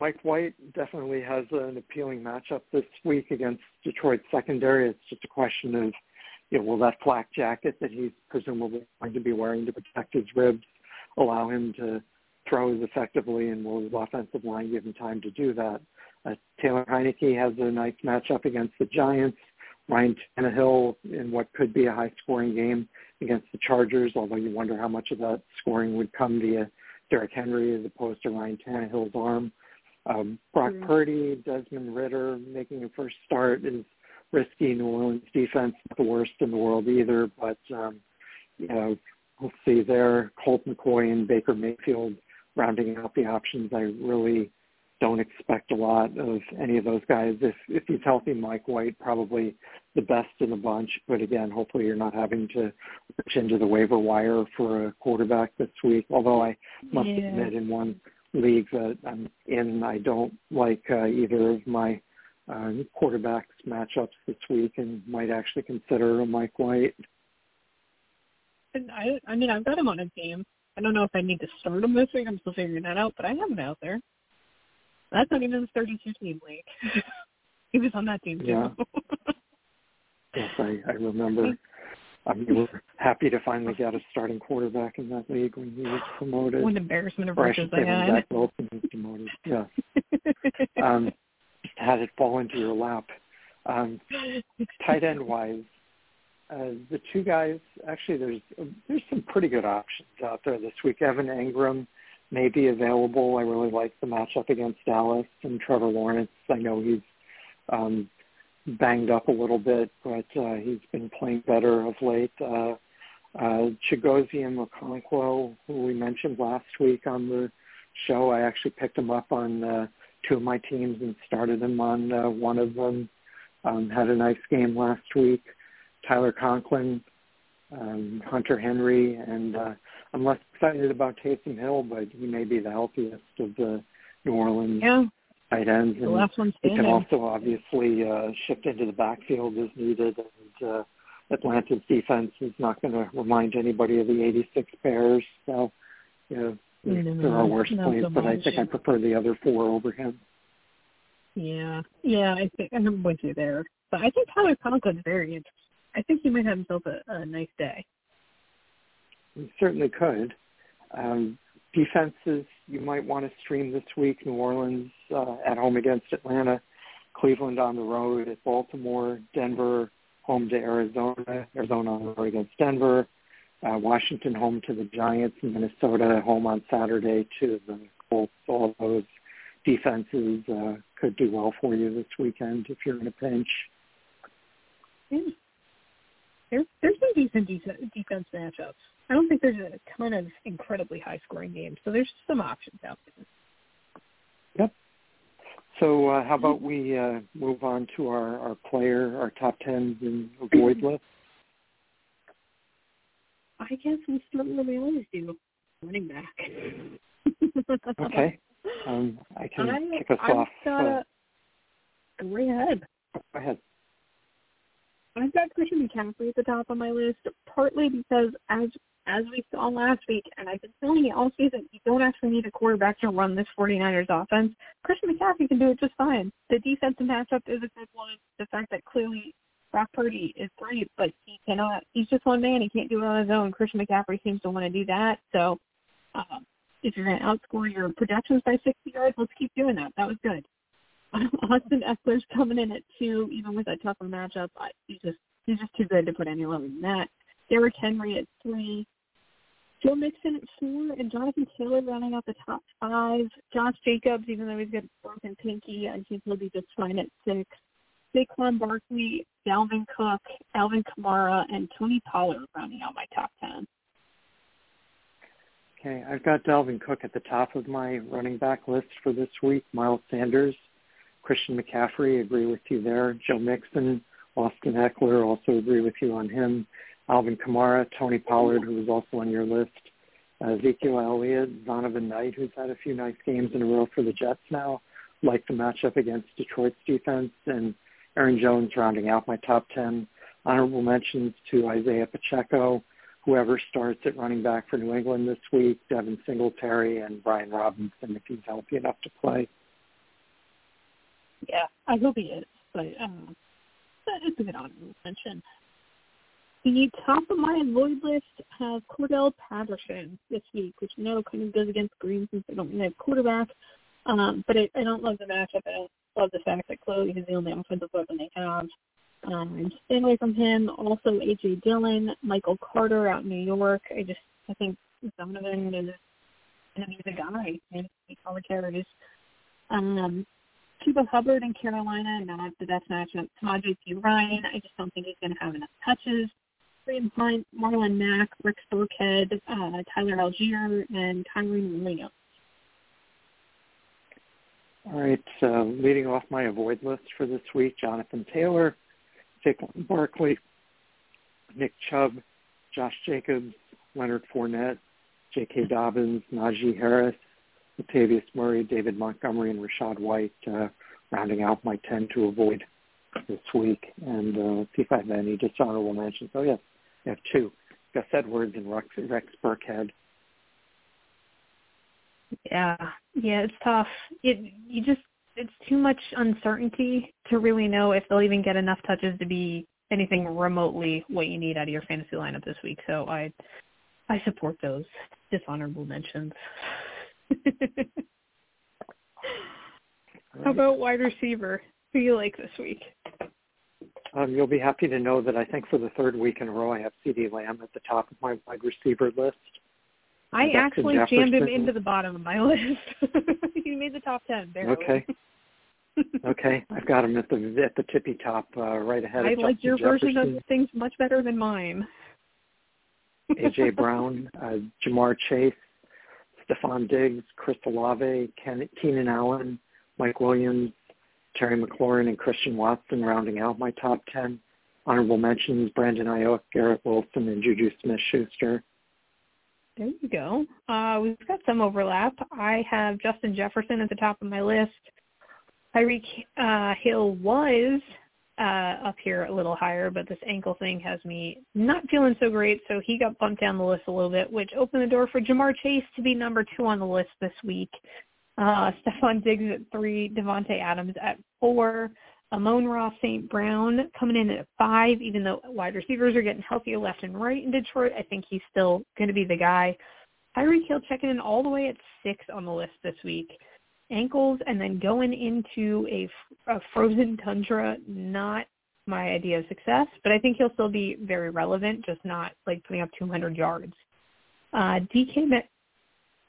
Mike White definitely has an appealing matchup this week against Detroit's secondary. It's just a question of, you know, will that flak jacket that he's presumably going to be wearing to protect his ribs allow him to throw as effectively, and will his offensive line give him time to do that? Uh, Taylor Heineke has a nice matchup against the Giants. Ryan Tannehill in what could be a high-scoring game against the Chargers, although you wonder how much of that scoring would come via Derrick Henry as opposed to Ryan Tannehill's arm. Um, Brock mm-hmm. Purdy, Desmond Ritter making a first start is risky. New Orleans defense, not the worst in the world either, but um, you know, we'll see there. Cole McCoy and Baker Mayfield rounding out the options. I really don't expect a lot of any of those guys. If, if he's healthy, Mike White, probably the best in the bunch. But again, hopefully you're not having to reach into the waiver wire for a quarterback this week, although I must yeah. admit in one league that I'm in, I don't like uh, either of my uh, quarterbacks matchups this week and might actually consider a Mike White. And I, I mean, I've got him on a team. I don't know if I need to start him this week. I'm still figuring that out, but I have him out there. That's not even a thirty-two team league. He was on that team, too. Yeah. Yes, I, I remember. Um, we were happy to finally get a starting quarterback in that league when he was promoted. What an embarrassment of riches I had. Zach Wilson was promoted, yes. Um, just had it fall into your lap. Um, tight end-wise, uh, the two guys, actually there's uh, there's some pretty good options out there this week. Evan Engram may be available. I really like the matchup against Dallas and Trevor Lawrence. I know he's um, banged up a little bit, but uh, he's been playing better of late. Uh, uh, Chigozie Okonkwo, who we mentioned last week on the show, I actually picked him up on uh, two of my teams and started him on uh, one of them. Um, had a nice game last week. Tyler Conklin, um, Hunter Henry, and uh, I'm less excited about Taysom Hill, but he may be the healthiest of the New Orleans yeah. tight ends. And the last one he can also obviously uh, shift into the backfield as needed. And uh, Atlanta's defense is not going to remind anybody of the eighty-six Bears. So, you know, no, there are worse plays, so but I think I prefer the other four over him. Yeah, yeah, I think I'm with you there. But I think Tyler Conklin's very interesting. I think he might have himself a, a nice day. We certainly could. Um, defenses you might want to stream this week: New Orleans uh, at home against Atlanta, Cleveland on the road at Baltimore, Denver home to Arizona, Arizona on the road against Denver, uh, Washington home to the Giants, and Minnesota home on Saturday to the Colts. All those defenses uh, could do well for you this weekend if you're in a pinch. Yeah. There's, there's some decent defense matchups. I don't think there's a ton of incredibly high-scoring games, so there's some options out there. Yep. So uh, how about we uh, move on to our, our player, our top tens and avoid list? I guess we let me always do running back. Okay. Um, I can I, kick us I've off. Got uh, a, go ahead. Go ahead. I've got Christian McCaffrey at the top of my list, partly because, as as we saw last week, and I've been telling you all season, you don't actually need a quarterback to run this 49ers offense. Christian McCaffrey can do it just fine. The defensive matchup is a good one. The fact that clearly Brock Purdy is great, but he cannot. He's just one man. He can't do it on his own. Christian McCaffrey seems to want to do that. So uh, if you're going to outscore your projections by sixty yards, let's keep doing that. That was good. Austin Eckler's coming in at two, even with a tougher matchup. I, he's just he's just too good to put any lower than that. Derrick Henry at three, Joe Mixon at four, and Jonathan Taylor rounding out the top five. Josh Jacobs, even though he's got a broken pinky, I think he'll be just fine at six. Saquon Barkley, Dalvin Cook, Alvin Kamara, and Tony Pollard rounding out my top ten. Okay, I've got Dalvin Cook at the top of my running back list for this week. Miles Sanders. Christian McCaffrey, agree with you there. Joe Mixon, Austin Eckler, also agree with you on him. Alvin Kamara, Tony Pollard, who was also on your list, uh, Ezekiel Elliott, Donovan Knight, who's had a few nice games in a row for the Jets now, like the matchup against Detroit's defense, and Aaron Jones rounding out my top ten. Honorable mentions to Isaiah Pacheco, whoever starts at running back for New England this week, Devin Singletary, and Brian Robinson, if he's healthy enough to play. Yeah, I hope he is, but um, it's a good honorable mention. The top of my avoid list has Cordell Patterson this week, which you know kind of goes against Green since they don't really have quarterback. Um, but I, I don't love the matchup. I don't love the fact that Chloe is the only offensive weapon they have. Um, stay away from him. Also, A J. Dillon, Michael Carter out in New York. I just, I think Donovan is going to be the guy. And he probably carries. Um, Chuba Hubbard in Carolina, not the best matchup. Samaje Perine, I just don't think he's going to have enough touches. Marlon Mack, Rick Storkhead, uh, Tyler Algier, and Tyrone Williams. All right, so leading off my avoid list for this week, Jonathan Taylor, Saquon Barkley, Nick Chubb, Josh Jacobs, Leonard Fournette, J K. Dobbins, Najee Harris, Latavius Murray, David Montgomery, and Rashad White, uh, rounding out my ten to avoid this week. And uh, let's see if I have any dishonorable mentions. Oh, yes, I have two. Gus Edwards and Rex, Rex Burkhead. Yeah, yeah, it's tough. It you just it's too much uncertainty to really know if they'll even get enough touches to be anything remotely what you need out of your fantasy lineup this week. So I I support those dishonorable mentions. How about wide receiver? Who do you like this week? Um, you'll be happy to know that I think for the third week in a row I have CeeDee Lamb at the top of my wide receiver list. I Justin actually Jefferson. jammed him into the bottom of my list. He made the top ten, barely. Okay. Okay. I've got him at the at the tippy top, uh, right ahead I of Justin Jefferson. I like your Jefferson. version of things much better than mine. A J. Brown, uh, Jamar Chase, Stephon Diggs, Chris Olave, Ken, Keenan Allen, Mike Williams, Terry McLaurin, and Christian Watson rounding out my top ten. Honorable mentions, Brandon Ayuk, Garrett Wilson, and Juju Smith-Schuster. There you go. Uh, we've got some overlap. I have Justin Jefferson at the top of my list. Tyreek uh, Hill was uh, up here a little higher, but this ankle thing has me not feeling so great, so he got bumped down the list a little bit, which opened the door for Jamar Chase to be number two on the list this week. Uh, Stephon Diggs at three, Davante Adams at four, Amon-Ra Saint Brown coming in at five, even though wide receivers are getting healthier left and right in Detroit. I think he's still going to be the guy. Tyreek Hill checking in all the way at six on the list this week. Ankles and then going into a, a frozen tundra, not my idea of success, but I think he'll still be very relevant, just not like putting up two hundred yards. Uh, D K Met,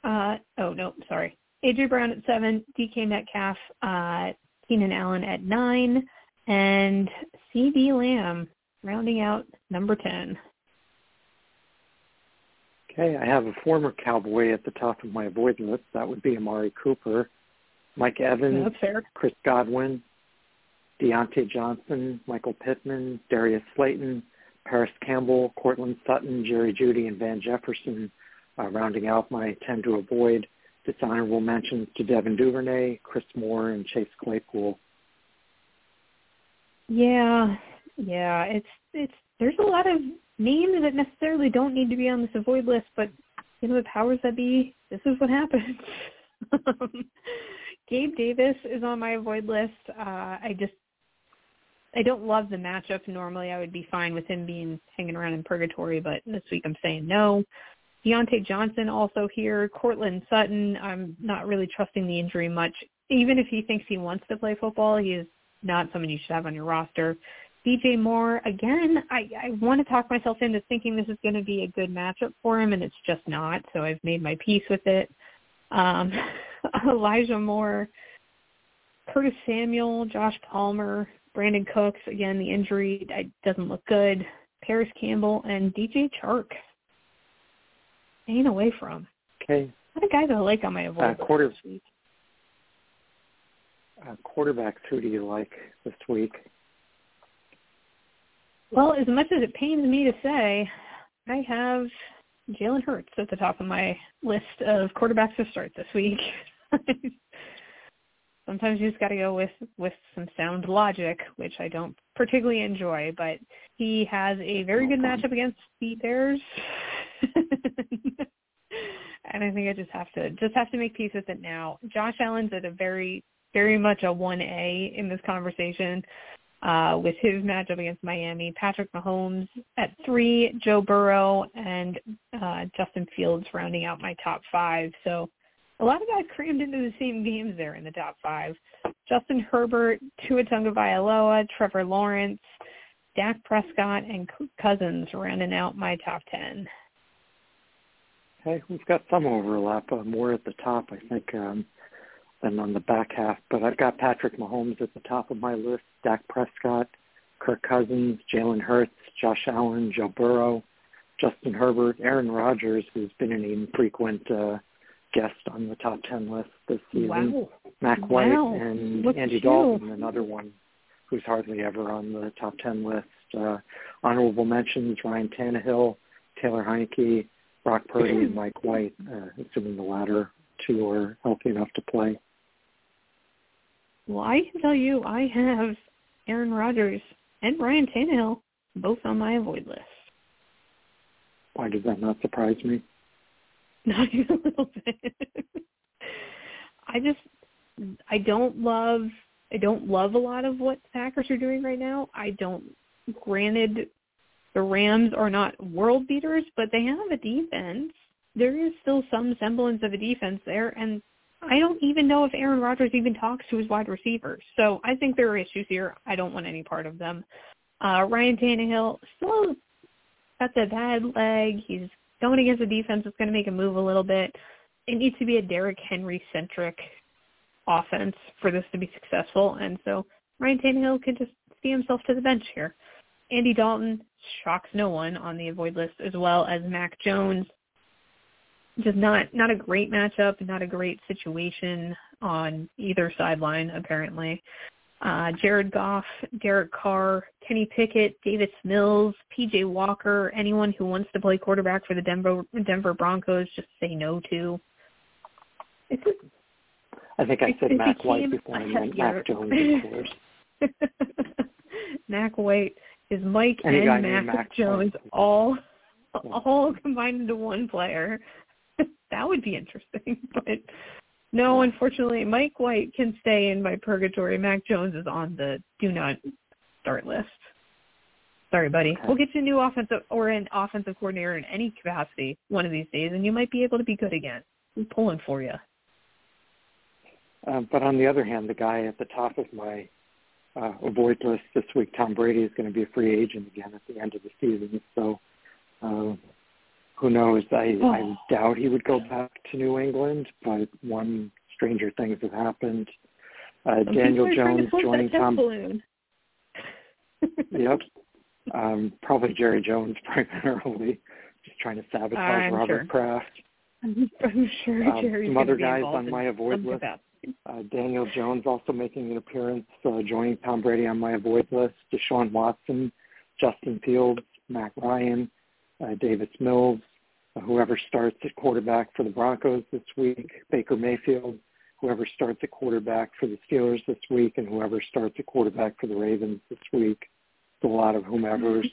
uh, oh, no, sorry. A J. Brown at seven, D K Metcalf uh Keenan Allen at nine, and CeeDee Lamb rounding out number ten. Okay, I have a former Cowboy at the top of my avoid list. That would be Amari Cooper, Mike Evans, Chris Godwin, Deontay Johnson, Michael Pittman, Darius Slayton, Paris Campbell, Cortland Sutton, Jerry Jeudy, and Van Jefferson uh, rounding out my ten to avoid. Dishonorable mentions to Devin Duvernay, Chris Moore, and Chase Claypool. Yeah, yeah, it's it's. There's a lot of names that necessarily don't need to be on this avoid list, but you know the powers that be. This is what happens. Gabe Davis is on my avoid list. Uh, I just I don't love the matchup. Normally, I would be fine with him being hanging around in purgatory, but this week I'm saying no. Deontay Johnson also here. Cortland Sutton, I'm not really trusting the injury much. Even if he thinks he wants to play football, he is not someone you should have on your roster. D J Moore, again, I, I want to talk myself into thinking this is going to be a good matchup for him, and it's just not, so I've made my peace with it. Um, Elijah Moore, Curtis Samuel, Josh Palmer, Brandon Cooks, again, the injury I, doesn't look good. Paris Campbell, and D J Chark. Ain't away from. Okay. What a guy that I like on my avoid uh, quarter, this week. Uh, quarterbacks, who do you like this week? Well, as much as it pains me to say, I have Jalen Hurts at the top of my list of quarterbacks to start this week. Sometimes you just got to go with, with some sound logic, which I don't particularly enjoy, but he has a very good matchup against the Bears. And I think I just have to just have to make peace with it now. Josh Allen's at a very, very much a one A in this conversation uh, with his matchup against Miami. Patrick Mahomes at three, Joe Burrow, and uh, Justin Fields rounding out my top five. So a lot of guys crammed into the same games there in the top five. Justin Herbert, Tua Tagovailoa, Trevor Lawrence, Dak Prescott, and Cousins rounding out my top ten. Hey, we've got some overlap, uh, more at the top, I think, um, than on the back half. But I've got Patrick Mahomes at the top of my list, Dak Prescott, Kirk Cousins, Jalen Hurts, Josh Allen, Joe Burrow, Justin Herbert, Aaron Rodgers, who's been an infrequent uh, guest on the top ten list this season, wow. Mack White, wow. and Look Andy Dalton, you. Another one who's hardly ever on the top ten list. Uh, honorable mentions, Ryan Tannehill, Taylor Heineke, Brock Purdy and Mike White, uh, assuming the latter two are healthy enough to play. Well, I can tell you I have Aaron Rodgers and Ryan Tannehill both on my avoid list. Why does that not surprise me? Not even a little bit. I just, I don't love, I don't love a lot of what the Packers are doing right now. I don't, granted, the Rams are not world beaters, but they have a defense. There is still some semblance of a defense there, and I don't even know if Aaron Rodgers even talks to his wide receivers. So I think there are issues here. I don't want any part of them. Uh, Ryan Tannehill still got the bad leg. He's going against a defense that's going to make him move a little bit. It needs to be a Derrick Henry-centric offense for this to be successful, and so Ryan Tannehill could just see himself to the bench here. Andy Dalton shocks no one on the avoid list, as well as Mac Jones. Just not, not a great matchup, not a great situation on either sideline, apparently. Uh, Jared Goff, Derek Carr, Kenny Pickett, Davis Mills, P J Walker, anyone who wants to play quarterback for the Denver, Denver Broncos, just say no to. It's a, I think I it's, said it's Mac White before I meant Mac Jones, of course. Mac White. Is Mike and, and Mac, Mac Jones Mac. all all combined into one player? That would be interesting. But no, unfortunately, Mike White can stay in my purgatory. Mac Jones is on the do not start list. Sorry, buddy. Okay. We'll get you a new offensive or an offensive coordinator in any capacity one of these days, and you might be able to be good again. We're pulling for you. Uh, but on the other hand, the guy at the top of my Uh, avoid list this week, Tom Brady is going to be a free agent again at the end of the season. So uh, who knows? I, oh. I doubt he would go back to New England, but one stranger things have happened. Uh, Daniel Jones joining Tom. Yep. Um, probably Jerry Jones primarily, just trying to sabotage I'm Robert sure. Kraft. I'm, I'm sure uh, Jerry's some other guys on my avoid list. Uh, Daniel Jones also making an appearance, uh, joining Tom Brady on my avoid list. Deshaun Watson, Justin Fields, Matt Ryan, uh, Davis Mills, uh, whoever starts at quarterback for the Broncos this week, Baker Mayfield, whoever starts at quarterback for the Steelers this week, and whoever starts at quarterback for the Ravens this week. It's a lot of whomever's,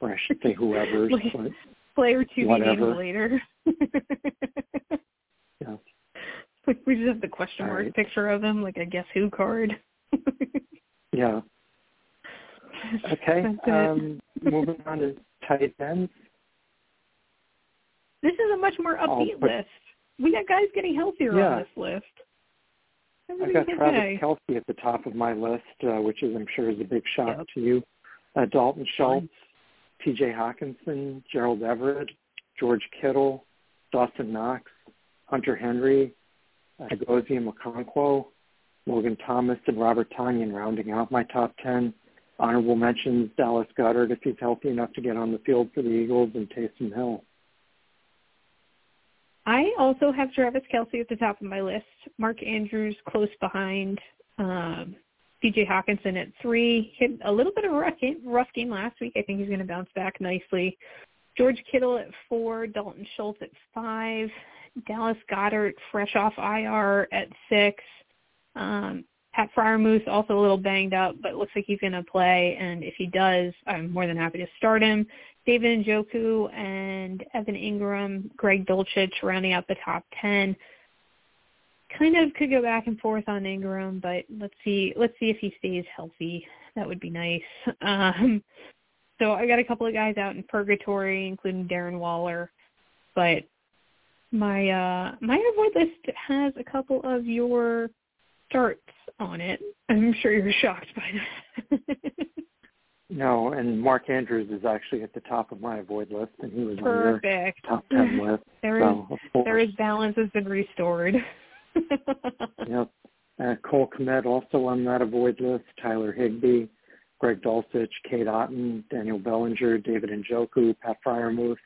or I should say whoever's. But player to be named later. Yeah. We just have the question mark right. Picture of him, like a guess who card. Yeah. Okay. Um, moving on to tight ends. This is a much more upbeat put, list. We got guys getting healthier yeah. on this list. I've got Travis Kelce at the top of my list, uh, which is, I'm sure is a big shock yep. to you. Uh, Dalton Schultz, T J Hockenson, Gerald Everett, George Kittle, Dawson Knox, Hunter Henry, Agozie Okonkwo, Logan Thomas, and Robert Tonyan rounding out my top ten. Honorable mentions, Dallas Goedert, if he's healthy enough to get on the field for the Eagles, and Taysom Hill. I also have Travis Kelce at the top of my list. Mark Andrews close behind. Um, P J. Hawkinson at three. Hit a little bit of a rough game, rough game last week. I think he's going to bounce back nicely. George Kittle at four. Dalton Schultz at five. Dallas Goedert, fresh off I R, at six. Um, Pat Freiermuth also a little banged up, but looks like he's going to play. And if he does, I'm more than happy to start him. David Njoku and Evan Ingram, Greg Dulcich rounding out the top ten. Kind of could go back and forth on Ingram, but let's see. Let's see if he stays healthy. That would be nice. Um, so I got a couple of guys out in purgatory, including Darren Waller, but my uh, my reward list has a couple of your starts on it. I'm sure you're shocked by that. No, and Mark Andrews is actually at the top of my avoid list, and he was perfect on your top ten list. There so, is there is balance has been restored. Yep. Uh, Cole Kmet also on that avoid list. Tyler Higbee, Greg Dulcich, Kate Otten, Daniel Bellinger, David Njoku, Pat Freiermuth,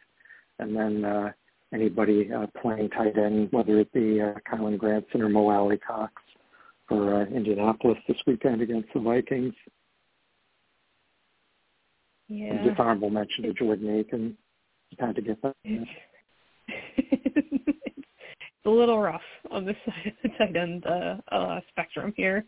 and then uh, anybody uh, playing tight end, whether it be uh, Kylan Granson or Mo Alley Cox for uh, Indianapolis this weekend against the Vikings. Yeah. Dishonorable mention to Jordan Aiken. It's time to get that. It's a little rough on the side of the tight end uh, uh, spectrum here.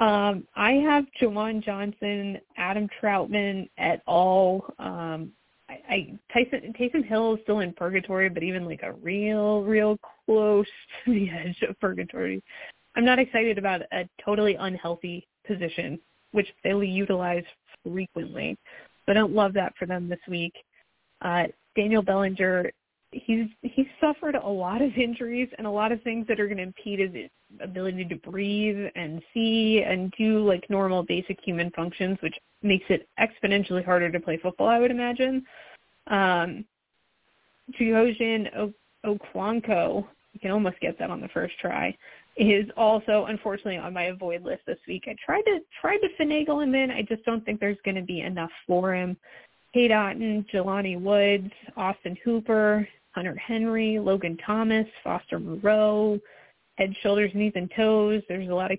Um, I have Jawan Johnson, Adam Troutman et al. Um, I, I, Tyson, Taysom Hill is still in purgatory, but even like a real, real close to the edge of purgatory. I'm not excited about a totally unhealthy position, which they utilize frequently. But I don't love that for them this week. Uh, Daniel Bellinger, he's he's suffered a lot of injuries and a lot of things that are going to impede his ability to breathe and see and do like normal basic human functions, which makes it exponentially harder to play football, I would imagine. Um, Juhojin Okwanko, you can almost get that on the first try, is also unfortunately on my avoid list this week. I tried to tried to finagle him in. I just don't think there's going to be enough for him. Kate Otten, Jelani Woods, Austin Hooper, Hunter Henry, Logan Thomas, Foster Moreau, head, shoulders, knees, and toes. There's a lot of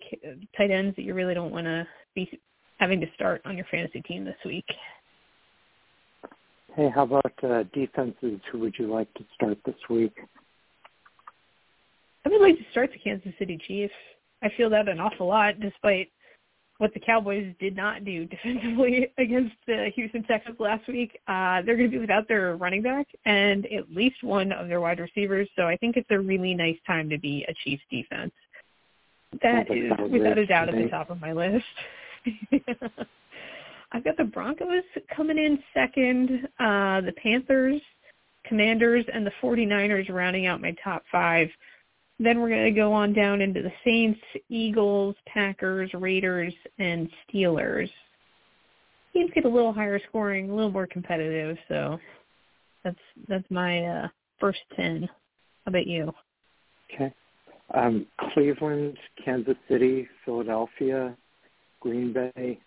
tight ends that you really don't want to be having to start on your fantasy team this week. Hey, how about uh, defenses? Who would you like to start this week? I would like to start the Kansas City Chiefs. I feel that an awful lot, despite what the Cowboys did not do defensively against the Houston Texans last week. Uh, they're going to be without their running back and at least one of their wide receivers, so I think it's a really nice time to be a Chiefs defense. That is, without a doubt, at the top of my list. I've got the Broncos coming in second, uh, the Panthers, Commanders, and the 49ers rounding out my top five. Then we're going to go on down into the Saints, Eagles, Packers, Raiders, and Steelers. Teams get a little higher scoring, a little more competitive, so that's that's my uh, first ten. How about you? Okay. Um, Cleveland, Kansas City, Philadelphia, Green Bay,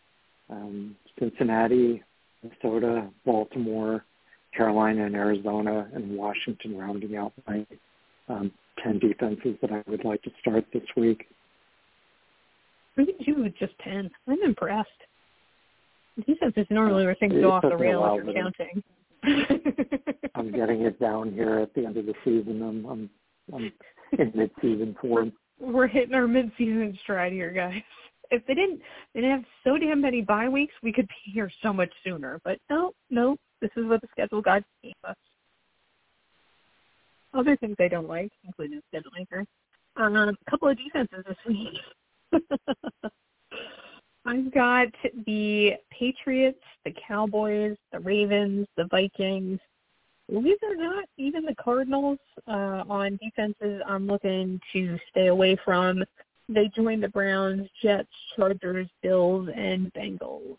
um, Cincinnati, Minnesota, Baltimore, Carolina and Arizona, and Washington rounding out my um ten defenses that I would like to start this week. Look at you with just ten. I'm impressed. Defenses normally where things go off the rail after counting. I'm getting it down here at the end of the season. I'm, I'm, I'm in mid-season form. We're hitting our mid-season stride here, guys. If they didn't, they didn't have so damn many bye weeks, we could be here so much sooner. But no, no, this is what the schedule guide gave us. Other things I don't like, including schedule makers. Um, a couple of defenses this week. I've got the Patriots, the Cowboys, the Ravens, the Vikings. Believe it or not, even the Cardinals uh, on defenses I'm looking to stay away from. They join the Browns, Jets, Chargers, Bills, and Bengals.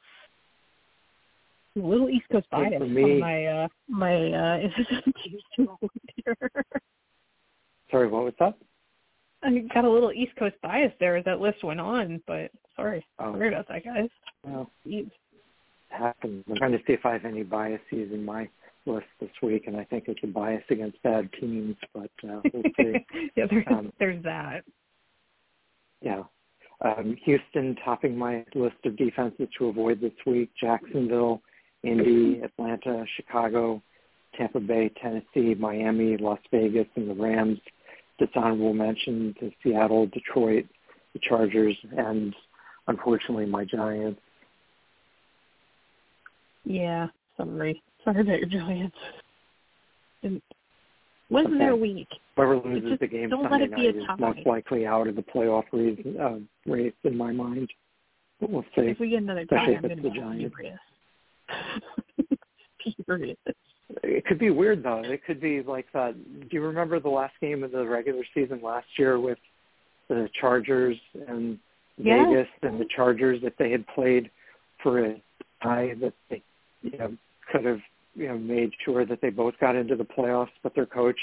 A little East Coast bias hey, for me, on my uh, my uh, Sorry, what was that? I got a little East Coast bias there as that list went on, but sorry, oh. Sorry about that, guys. Well, it happens. I'm trying to see if I have any biases in my list this week, and I think it's a bias against bad teams, but uh, we'll see. Yeah, there's, um, there's that. Yeah. Um, Houston topping my list of defenses to avoid this week, Jacksonville, Indy, Atlanta, Chicago, Tampa Bay, Tennessee, Miami, Las Vegas, and the Rams. Dishonorable mention to Seattle, Detroit, the Chargers, and unfortunately my Giants. Yeah, sorry. Sorry about your Giants. And wasn't okay. Their week. Whoever loses just, the game Sunday night is most likely out of the playoff reason, uh, race in my mind. But we'll see. If we get another tie, I'm going to be furious. Furious. It could be weird, though. It could be like that. Do you remember the last game of the regular season last year with the Chargers and yes. Vegas and the Chargers, if they had played for a tie that they you know, could have you know, made sure that they both got into the playoffs, but their coach,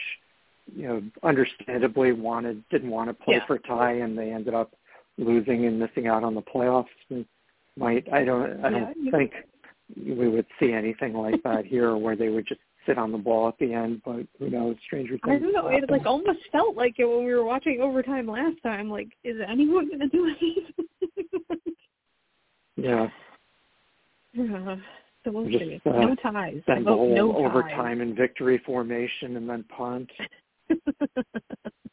you know, understandably wanted didn't want to play yeah. for a tie, and they ended up losing and missing out on the playoffs. And might I don't I don't yeah. think we would see anything like that here, where they would just sit on the ball at the end. But you know, stranger things. I don't know. Happen. It like almost felt like it when we were watching overtime last time. Like, is anyone going to do anything? yeah. Yeah. So we'll just, see. Uh, no ties. Then the whole no overtime ties. And victory formation, and then punt.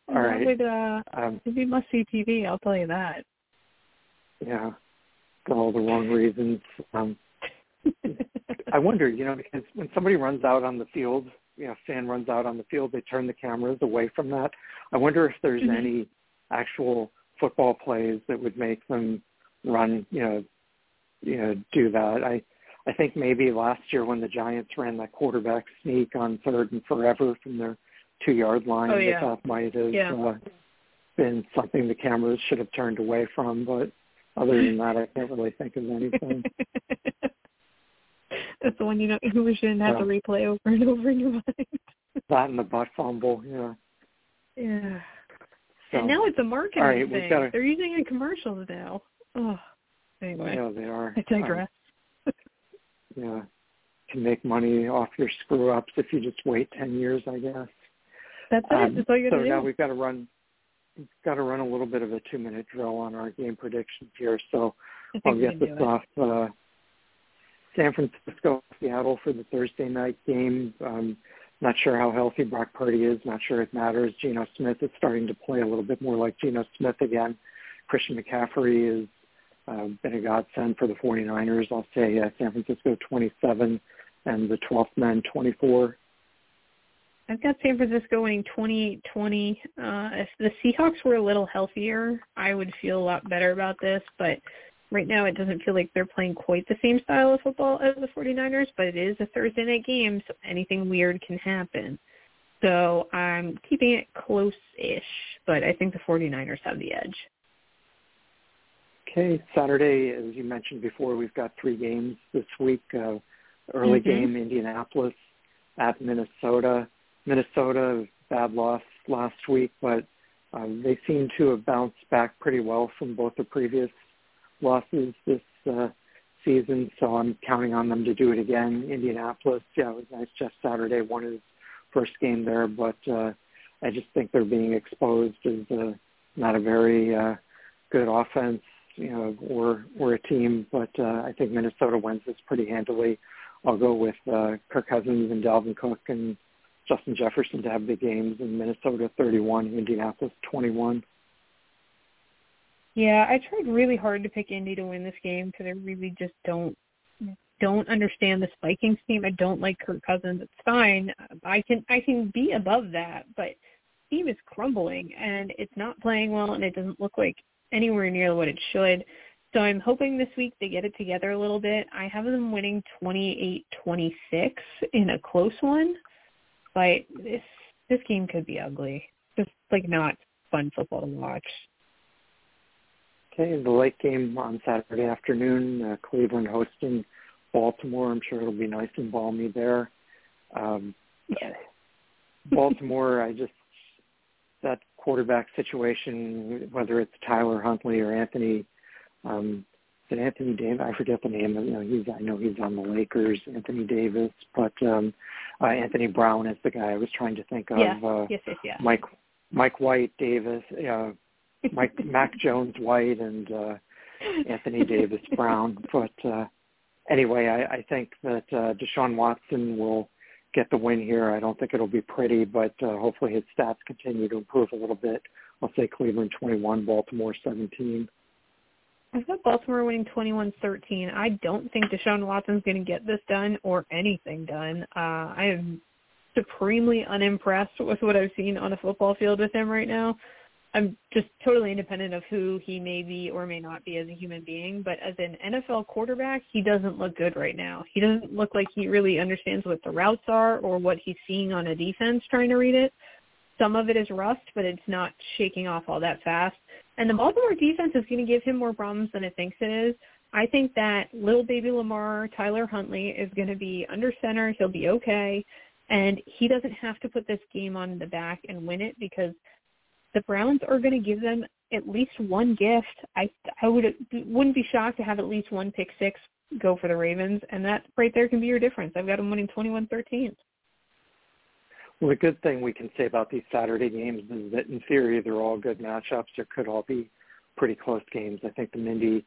All right. Would, uh, um, if you must see T V, I'll tell you that. Yeah, for all the wrong reasons. Um, I wonder, you know, because when somebody runs out on the field, you know, fan runs out on the field, they turn the cameras away from that. I wonder if there's mm-hmm. any actual football plays that would make them run, you know, you know, do that. I. I think maybe last year when the Giants ran that quarterback sneak on third and forever from their two-yard line, oh, yeah. I thought might have yeah. uh, been something the cameras should have turned away from. But other than that, I can't really think of anything. That's the one you know we shouldn't have yeah. to replay over and over in your mind. That and the butt fumble, yeah. Yeah. So, and now it's a marketing right, thing. Gotta, They're using it in commercials now. Oh, anyway. Yeah, they are. I digress. Um, Yeah, to make money off your screw-ups if you just wait ten years, I guess. That's it. Um, That's all you got to do. So now we've got to run got to run a little bit of a two-minute drill on our game predictions here. So I'll get this off. Uh, San Francisco, Seattle for the Thursday night game. Um, not sure how healthy Brock Purdy is. Not sure it matters. Geno Smith is starting to play a little bit more like Geno Smith again. Christian McCaffrey is Uh, been a godsend for the 49ers. I'll say uh, San Francisco twenty-seven and the twelfth men twenty-four. I've got San Francisco winning twenty-eight twenty. Uh, if the Seahawks were a little healthier, I would feel a lot better about this. But right now it doesn't feel like they're playing quite the same style of football as the 49ers, but it is a Thursday night game, so anything weird can happen. So I'm keeping it close-ish, but I think the 49ers have the edge. Okay, Saturday, as you mentioned before, we've got three games this week. Uh, early mm-hmm. game, Indianapolis at Minnesota. Minnesota, bad loss last week, but um, they seem to have bounced back pretty well from both the previous losses this uh, season, so I'm counting on them to do it again. Indianapolis, yeah, it was nice. Jeff Saturday won his first game there, but uh, I just think they're being exposed as uh, not a very uh, good offense. You know, or or a team, but uh, I think Minnesota wins this pretty handily. I'll go with uh, Kirk Cousins and Dalvin Cook and Justin Jefferson to have the games, and Minnesota thirty-one, Indianapolis twenty-one. Yeah, I tried really hard to pick Indy to win this game because I really just don't don't understand this Vikings team. I don't like Kirk Cousins. It's fine. I can I can be above that, but the team is crumbling and it's not playing well, and it doesn't look like anywhere near what it should. So I'm hoping this week they get it together a little bit. I have them winning twenty-eight twenty-six in a close one, but this this game could be ugly. Just like not fun football to watch. Okay, the late game on Saturday afternoon, uh, Cleveland hosting Baltimore. I'm sure it'll be nice and balmy there. Um, yeah. Baltimore, I just that quarterback situation, whether it's Tyler Huntley or Anthony, um, is it Anthony Davis? I forget the name. You know, he's, I know he's on the Lakers, Anthony Davis, but um, uh, Anthony Brown is the guy I was trying to think of. Yeah. Uh, yes, yes, yeah. Mike, Mike White, Davis, uh, Mike Mac Jones White and uh, Anthony Davis Brown. But uh, anyway, I, I think that uh, Deshaun Watson will get the win here. I don't think it'll be pretty, but uh, hopefully his stats continue to improve a little bit. I'll say Cleveland twenty-one, Baltimore seventeen. I thought Baltimore winning twenty-one thirteen. I don't think Deshaun Watson's going to get this done or anything done. Uh, I am supremely unimpressed with what I've seen on a football field with him right now. I'm just totally independent of who he may be or may not be as a human being, but as an N F L quarterback, he doesn't look good right now. He doesn't look like he really understands what the routes are or what he's seeing on a defense trying to read it. Some of it is rust, but it's not shaking off all that fast. And the Baltimore defense is going to give him more problems than it thinks it is. I think that little baby Lamar, Tyler Huntley, is going to be under center. He'll be okay. And he doesn't have to put this game on the back and win it because the Browns are going to give them at least one gift. I, I would, wouldn't be shocked to have at least one pick six go for the Ravens. And that right there can be your difference. I've got them winning twenty-one thirteen. Well, the good thing we can say about these Saturday games is that, in theory, they're all good matchups. There could all be pretty close games. I think the Mindy,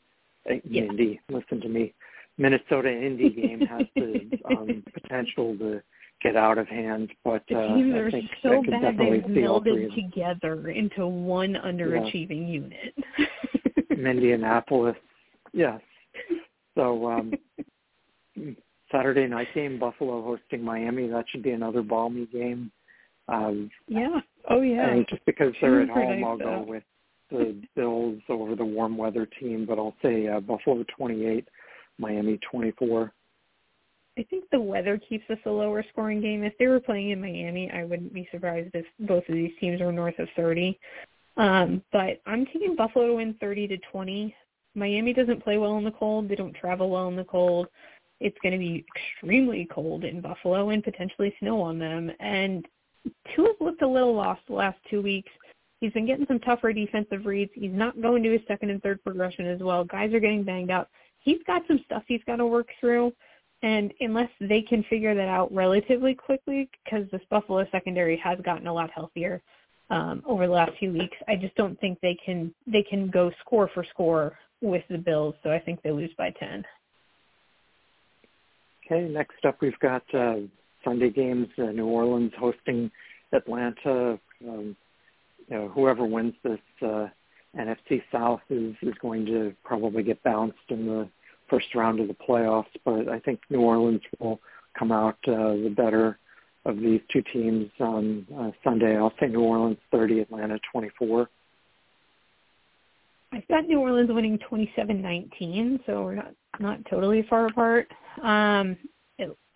yeah. Mindy, listen to me, Minnesota-Indy game has the um, potential to get out of hand. But uh, I think so that bad could definitely see all three of them. They've melded together into one underachieving yeah. unit. Mindy-Annapolis, yes. So um, Saturday night game, Buffalo hosting Miami. That should be another balmy game. Um, yeah. Oh, yeah. And just because they're at home, I'll go with the Bills over the warm weather team, but I'll say uh, Buffalo twenty-eight, Miami twenty-four. I think the weather keeps this a lower scoring game. If they were playing in Miami, I wouldn't be surprised if both of these teams were north of thirty. Um, but I'm taking Buffalo to win thirty to twenty. Miami doesn't play well in the cold. They don't travel well in the cold. It's going to be extremely cold in Buffalo and potentially snow on them. And Tua's looked a little lost the last two weeks. He's been getting some tougher defensive reads. He's not going to his second and third progression as well. Guys are getting banged up. He's got some stuff he's got to work through. And unless they can figure that out relatively quickly, because this Buffalo secondary has gotten a lot healthier um, over the last few weeks, I just don't think they can they can go score for score with the Bills. So I think they lose by ten. Okay, next up we've got uh, Sunday games, uh, New Orleans hosting Atlanta. Um, you know, whoever wins this uh, N F C South is, is going to probably get bounced in the first round of the playoffs, but I think New Orleans will come out uh, the better of these two teams on uh, Sunday. I'll say New Orleans thirty, Atlanta twenty-four. I've got New Orleans winning twenty-seven nineteen, so we're not, not totally far apart. Um,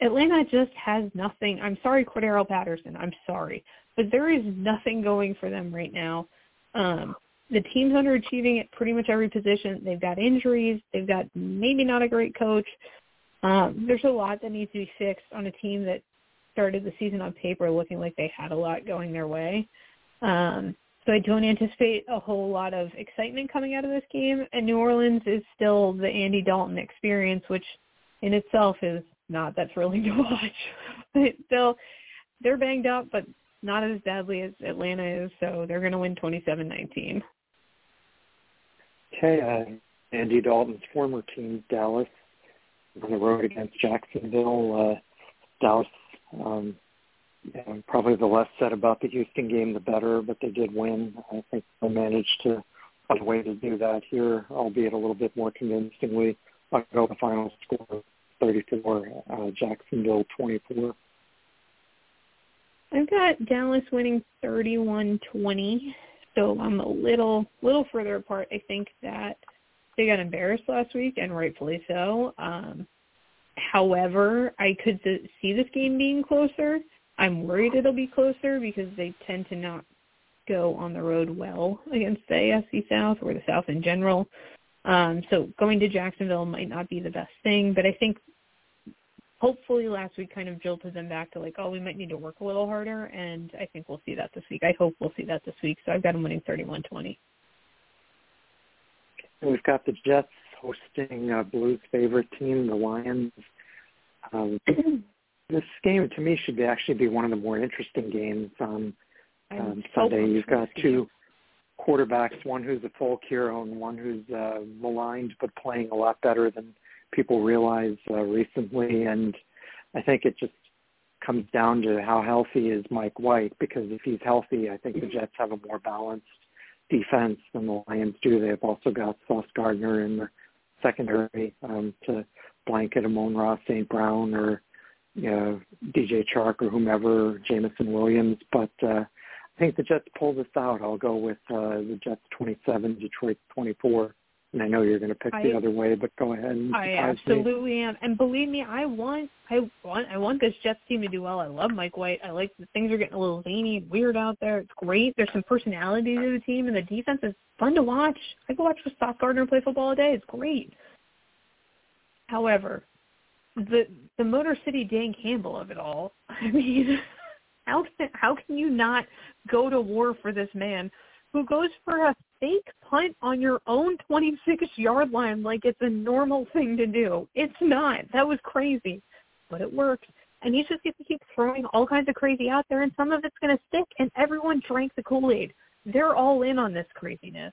Atlanta just has nothing. I'm sorry, Cordarrelle Patterson. I'm sorry. But there is nothing going for them right now. Um, the team's underachieving at pretty much every position. They've got injuries. They've got maybe not a great coach. Um, there's a lot that needs to be fixed on a team that started the season on paper looking like they had a lot going their way. Um So I don't anticipate a whole lot of excitement coming out of this game. And New Orleans is still the Andy Dalton experience, which in itself is not that thrilling to watch. But still, they're banged up, but not as badly as Atlanta is, so they're going to win twenty-seven nineteen. Okay, uh, Andy Dalton's former team, Dallas, on the road against Jacksonville. Uh, Dallas um, And probably the less said about the Houston game, the better, but they did win. I think they managed to find a way to do that here, albeit a little bit more convincingly. I'll go the final score, thirty-four, uh, Jacksonville twenty-four. I've got Dallas winning thirty-one twenty, so I'm a little little further apart. I think that they got embarrassed last week, and rightfully so. Um, however, I could see this game being closer. I'm worried it'll be closer because they tend to not go on the road well against the A F C South or the South in general. Um, so going to Jacksonville might not be the best thing, but I think hopefully last week kind of jolted them back to like, oh, we might need to work a little harder, and I think we'll see that this week. I hope we'll see that this week. So I've got them winning thirty-one twenty. We've got the Jets hosting uh, Blue's favorite team, the Lions. Um This game, to me, should be actually be one of the more interesting games on um, um, Sunday. You've got two quarterbacks, one who's a folk hero and one who's uh, maligned but playing a lot better than people realize uh, recently. And I think it just comes down to how healthy is Mike White, because if he's healthy, I think the Jets have a more balanced defense than the Lions do. They've also got Sauce Gardner in the secondary um, to blanket Amon-Ra Saint Brown or you know, D J Chark or whomever, Jamison Williams. But uh, I think the Jets pull this out. I'll go with uh, the Jets twenty-seven, Detroit twenty-four. And I know you're going to pick I, the other way, but go ahead. And I absolutely me. am, and believe me, I want, I want, I want this Jets team to do well. I love Mike White. I like that things are getting a little zany, weird out there. It's great. There's some personality to the team, and the defense is fun to watch. I can watch Sauce Gardner play football all day. It's great. However, the the Motor City Dan Campbell of it all. I mean, how can how can you not go to war for this man who goes for a fake punt on your own twenty-six-yard line like it's a normal thing to do? It's not. That was crazy. But it works. And he's just going to keep throwing all kinds of crazy out there, and some of it's going to stick, and everyone drank the Kool-Aid. They're all in on this craziness.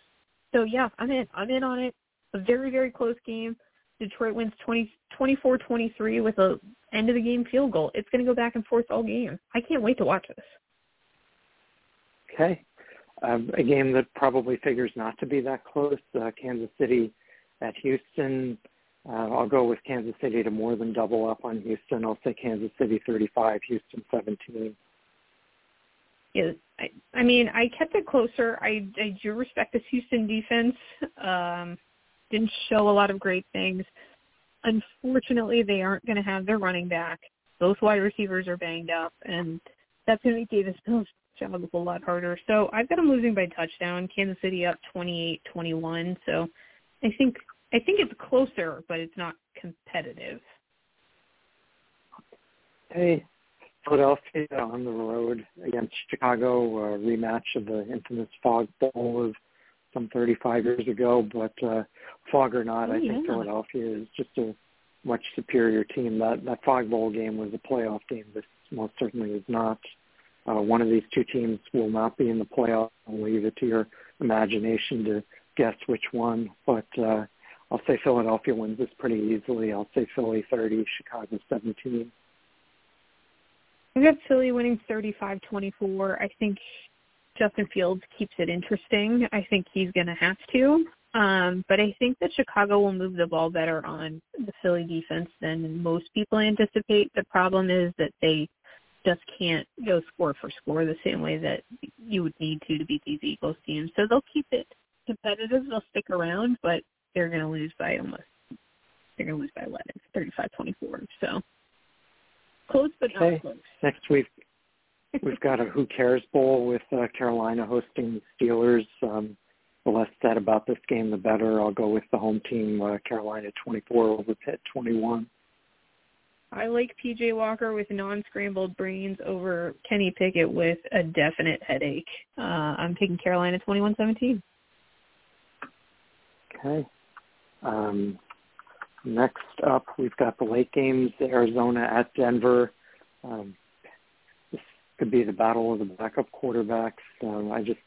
So, yeah, I'm in. I'm in on it. A very, very close game. Detroit wins twenty, twenty-four twenty-three with a end-of-the-game field goal. It's going to go back and forth all game. I can't wait to watch this. Okay. Um, a game that probably figures not to be that close, uh, Kansas City at Houston. Uh, I'll go with Kansas City to more than double up on Houston. I'll say Kansas City thirty-five, Houston seventeen. Yeah, I, I mean, I kept it closer. I, I do respect this Houston defense. Um, didn't show a lot of great things. Unfortunately, they aren't going to have their running back. Both wide receivers are banged up, and that's going to make Davis Mills' job a lot harder. So I've got them losing by touchdown. Kansas City up twenty-eight twenty-one. So I think I think it's closer, but it's not competitive. Hey, Philadelphia on the road against Chicago, a rematch of the infamous Fog Bowl of some thirty-five years ago. But uh, fog or not, oh, I yeah. think Philadelphia is just a much superior team. That, that Fog Bowl game was a playoff game. This most certainly is not. Uh, one of these two teams will not be in the playoffs. I'll leave it to your imagination to guess which one. But uh, I'll say Philadelphia wins this pretty easily. I'll say Philly thirty, Chicago seventeen. I've got Philly winning thirty-five twenty-four. I think Justin Fields keeps it interesting. I think he's going to have to. Um, but I think that Chicago will move the ball better on the Philly defense than most people anticipate. The problem is that they – just can't go score for score the same way that you would need to to beat these Eagles teams. So they'll keep it competitive. They'll stick around, but they're going to lose by almost – they're going to lose by eleven, thirty-five twenty-four. So close but not okay. close. Next week we've got a Who Cares Bowl with uh, Carolina hosting the Steelers. Um, the less said about this game, the better. I'll go with the home team, uh, Carolina twenty-four over Pitt twenty-one. I like P J Walker with non-scrambled brains over Kenny Pickett with a definite headache. Uh, I'm taking Carolina twenty-one seventeen. Okay. Um, next up, we've got the late games, Arizona at Denver. Um, this could be the battle of the backup quarterbacks. Um, I just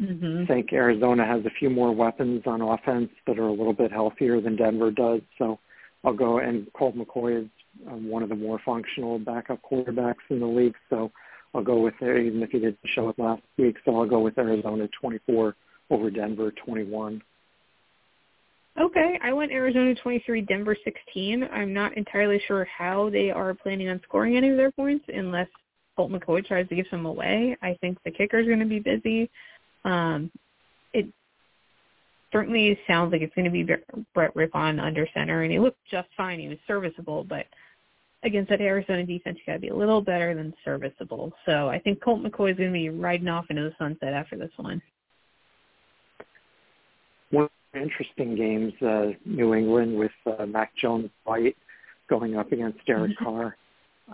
mm-hmm. think Arizona has a few more weapons on offense that are a little bit healthier than Denver does. So I'll go, and Cole McCoy is Um, one of the more functional backup quarterbacks in the league, so I'll go with there, even if he didn't show it last week. So I'll go with Arizona twenty-four over Denver twenty-one. Okay, I went Arizona twenty-three, Denver sixteen. I'm not entirely sure how they are planning on scoring any of their points unless Colt McCoy tries to give some away. I think the kicker is going to be busy. Um, it certainly sounds like it's going to be Brett Rippon under center, and he looked just fine. He was serviceable, but against that Arizona defense, you got to be a little better than serviceable. So I think Colt McCoy is going to be riding off into the sunset after this one. One of the interesting games, uh, New England with uh, Mac Jones-White going up against Derek Carr.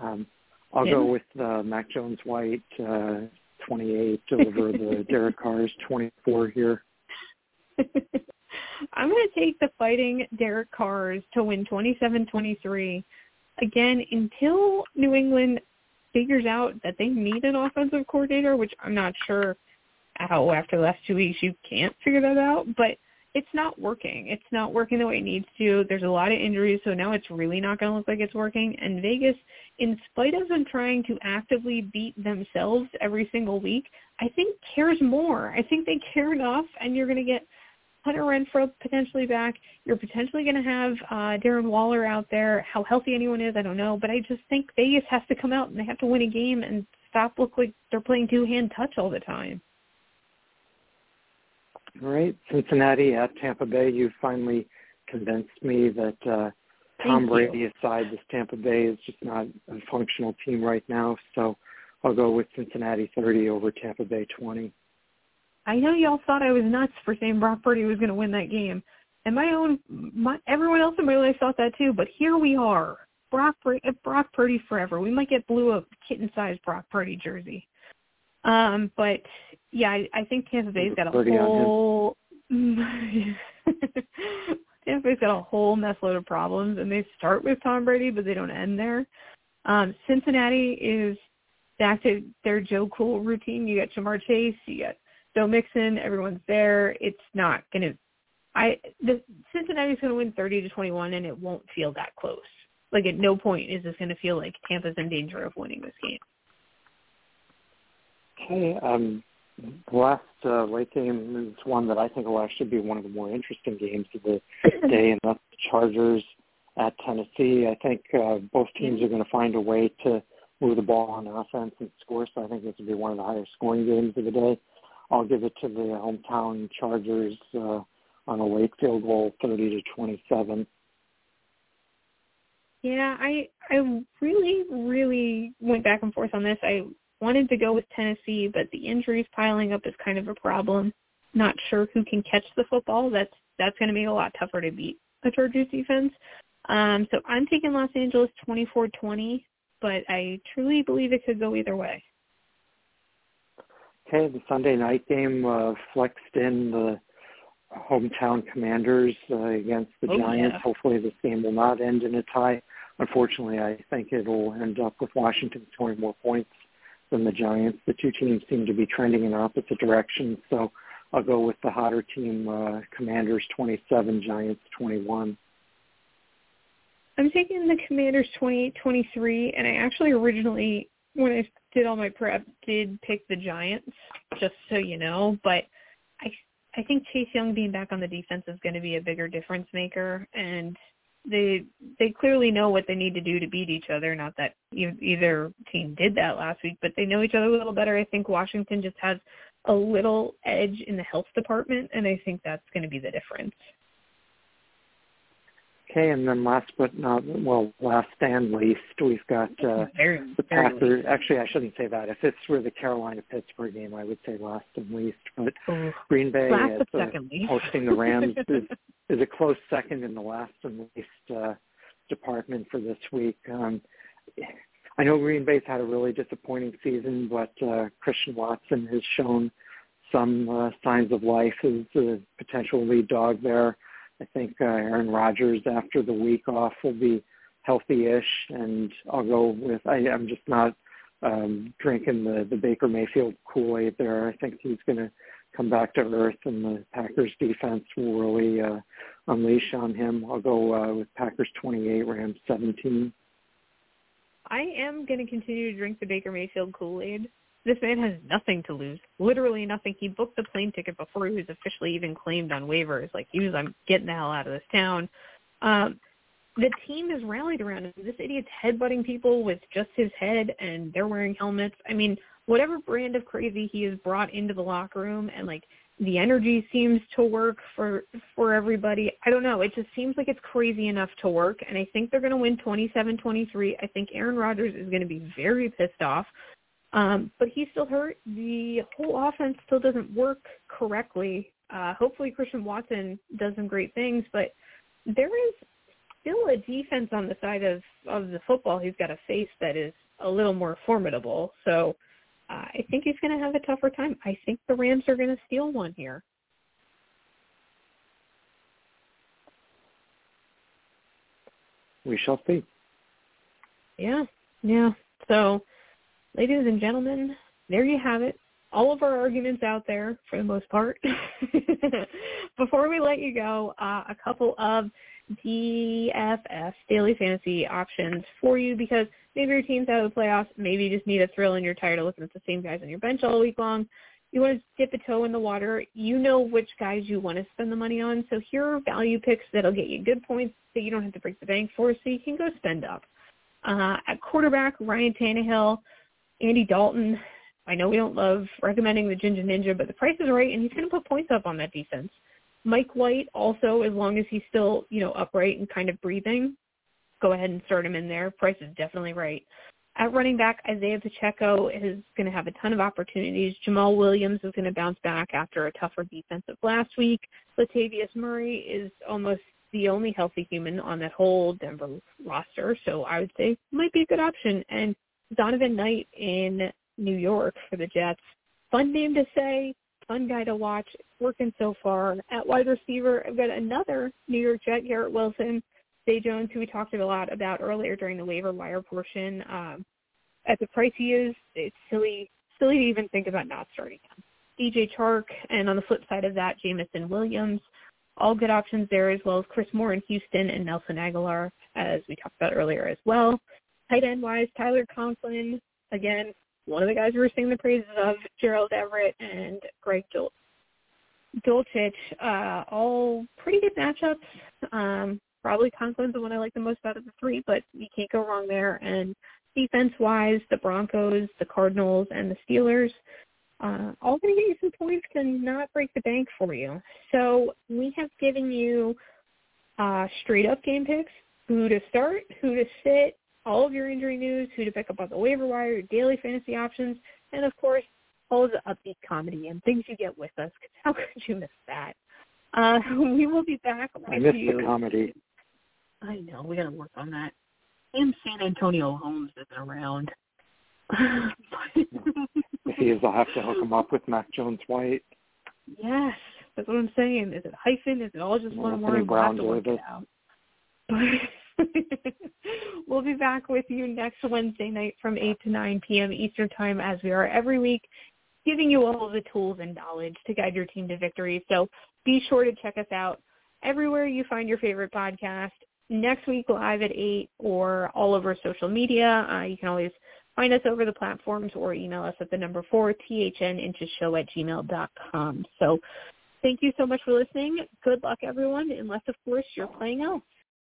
Um, I'll yeah. go with uh, Mac Jones-White uh, twenty-eight over the Derek Carr's twenty-four here. I'm going to take the fighting Derek Carrs to win twenty-seven twenty-three. Again, until New England figures out that they need an offensive coordinator, which I'm not sure. how after the last two weeks you can't figure that out, but it's not working. It's not working the way it needs to. There's a lot of injuries, so now it's really not going to look like it's working. And Vegas, in spite of them trying to actively beat themselves every single week, I think cares more. I think they care enough, and you're going to get Hunter Renfrow potentially back. You're potentially going to have uh, Darren Waller out there. How healthy anyone is, I don't know. But I just think Vegas has to come out and they have to win a game and stop look like they're playing two-hand touch all the time. All right, Cincinnati at Tampa Bay. You finally convinced me that uh, Tom Brady aside, this Tampa Bay is just not a functional team right now. So I'll go with Cincinnati thirty over Tampa Bay twenty. I know y'all thought I was nuts for saying Brock Purdy was going to win that game, and my own, my, everyone else in my life thought that too. But here we are, Brock, Brock Purdy forever. We might get Blue a kitten-sized Brock Purdy jersey, um, but yeah, I, I think Tampa Bay's got a whole Tampa Bay's got a whole mess load of problems, and they start with Tom Brady, but they don't end there. Um, Cincinnati is back to their Joe Cool routine. You got Jamar Chase, you got Joe Mixon, everyone's there. It's not going to – I the Cincinnati's going to win thirty to twenty-one, and it won't feel that close. Like, at no point is this going to feel like Tampa's in danger of winning this game. Okay. Um, the last uh, late game is one that I think will actually be one of the more interesting games of the day, and that's the Chargers at Tennessee. I think uh, both teams are going to find a way to move the ball on offense and score, so I think this will be one of the higher scoring games of the day. I'll give it to the hometown Chargers uh, on a late field goal, thirty to twenty-seven. Yeah, I I really, really went back and forth on this. I wanted to go with Tennessee, but the injuries piling up is kind of a problem. Not sure who can catch the football. That's that's going to be a lot tougher to beat the Chargers defense. Um, so I'm taking Los Angeles twenty-four twenty, but I truly believe it could go either way. Okay, the Sunday night game uh, flexed in the hometown Commanders uh, against the oh, Giants. Yeah. Hopefully this game will not end in a tie. Unfortunately, I think it will end up with Washington scoring more points than the Giants. The two teams seem to be trending in opposite directions, so I'll go with the hotter team, uh, Commanders twenty-seven, Giants twenty-one. I'm taking the Commanders twenty-eight twenty-three, and I actually originally, when I did all my prep, did pick the Giants, just so you know. But I I think Chase Young being back on the defense is going to be a bigger difference maker. And they they clearly know what they need to do to beat each other. Not that either team did that last week, but they know each other a little better. I think Washington just has a little edge in the health department, and I think that's going to be the difference. Okay, and then last but not, well, last and least, we've got uh, very, the Packers. Actually, I shouldn't say that. If this were the Carolina-Pittsburgh game, I would say last and least. But oh, Green Bay is uh, hosting the Rams is, is a close second in the last and least uh, department for this week. Um, I know Green Bay's had a really disappointing season, but uh, Christian Watson has shown some uh, signs of life as a potential lead dog there. I think uh, Aaron Rodgers, after the week off, will be healthy-ish, and I'll go with – I'm just not um, drinking the, the Baker Mayfield Kool-Aid there. I think he's going to come back to earth, and the Packers defense will really uh, unleash on him. I'll go uh, with Packers twenty-eight, Rams seventeen. I am going to continue to drink the Baker Mayfield Kool-Aid. This man has nothing to lose, literally nothing. He booked the plane ticket before he was officially even claimed on waivers. Like, he was, I'm getting the hell out of this town. Um, the team has rallied around him. This idiot's headbutting people with just his head, and they're wearing helmets. I mean, whatever brand of crazy he has brought into the locker room, and, like, the energy seems to work for, for everybody. I don't know. It just seems like it's crazy enough to work, and I think they're going to win twenty-seven twenty-three. I think Aaron Rodgers is going to be very pissed off. Um, but he's still hurt. The whole offense still doesn't work correctly. Uh, hopefully Christian Watson does some great things, but there is still a defense on the side of, of the football he's got to face that is a little more formidable. So uh, I think he's going to have a tougher time. I think the Rams are going to steal one here. We shall see. Yeah, yeah. So, ladies and gentlemen, there you have it. all of our arguments out there for the most part. Before we let you go, uh, a couple of D F S, daily fantasy options for you, because maybe your team's out of the playoffs, maybe you just need a thrill and you're tired of looking at the same guys on your bench all week long. You want to dip a toe in the water. You know which guys you want to spend the money on. So here are value picks that'll get you good points that you don't have to break the bank for, so you can go spend up. Uh, at quarterback, Ryan Tannehill, Andy Dalton. I know we don't love recommending the Ginger Ninja, but the price is right, and he's going to put points up on that defense. Mike White also, as long as he's still, you know, upright and kind of breathing, go ahead and start him in there. Price is definitely right. At running back, Isaiah Pacheco is going to have a ton of opportunities. Jamal Williams is going to bounce back after a tougher defensive last week. Latavius Murray is almost the only healthy human on that whole Denver roster, so I would say might be a good option. And Donovan Knight in New York for the Jets. Fun name to say. Fun guy to watch. It's working so far. At wide receiver, I've got another New York Jet, Garrett Wilson. Zay Jones, who we talked a lot about earlier during the waiver wire portion. Um, at the price he is, it's silly silly to even think about not starting him. D J Chark, and on the flip side of that, Jamison Williams. All good options there, as well as Chris Moore in Houston and Nelson Aguilar, as we talked about earlier as well. Tight end-wise, Tyler Conklin, again, one of the guys we were singing the praises of, Gerald Everett and Greg Dul- Dulcich, uh, all pretty good matchups. Um, probably Conklin's the one I like the most out of the three, but you can't go wrong there. And defense-wise, the Broncos, the Cardinals, and the Steelers, uh, all going to get you some points and not break the bank for you. So we have given you uh, straight-up game picks, who to start, who to sit, all of your injury news, who to pick up on the waiver wire, your daily fantasy options, and, of course, all of the upbeat comedy and things you get with us, because how could you miss that? Uh, we will be back with you. I miss you. The comedy. I know. We've got to work on that. And San Antonio Holmes isn't around. If he is, I'll have to hook him up with Mac Jones-White. Yes. That's what I'm saying. Is it hyphen? Is it all just one word? We'll have to work it out. But... We'll be back with you next Wednesday night from eight to nine p.m. Eastern Time, as we are every week, giving you all the tools and knowledge to guide your team to victory. So be sure to check us out everywhere you find your favorite podcast. Next week, live at eight, or all over social media. Uh, you can always find us over the platforms or email us at the number four, thninchesshow at gmail dot com. So thank you so much for listening. Good luck, everyone, unless, of course, you're playing else.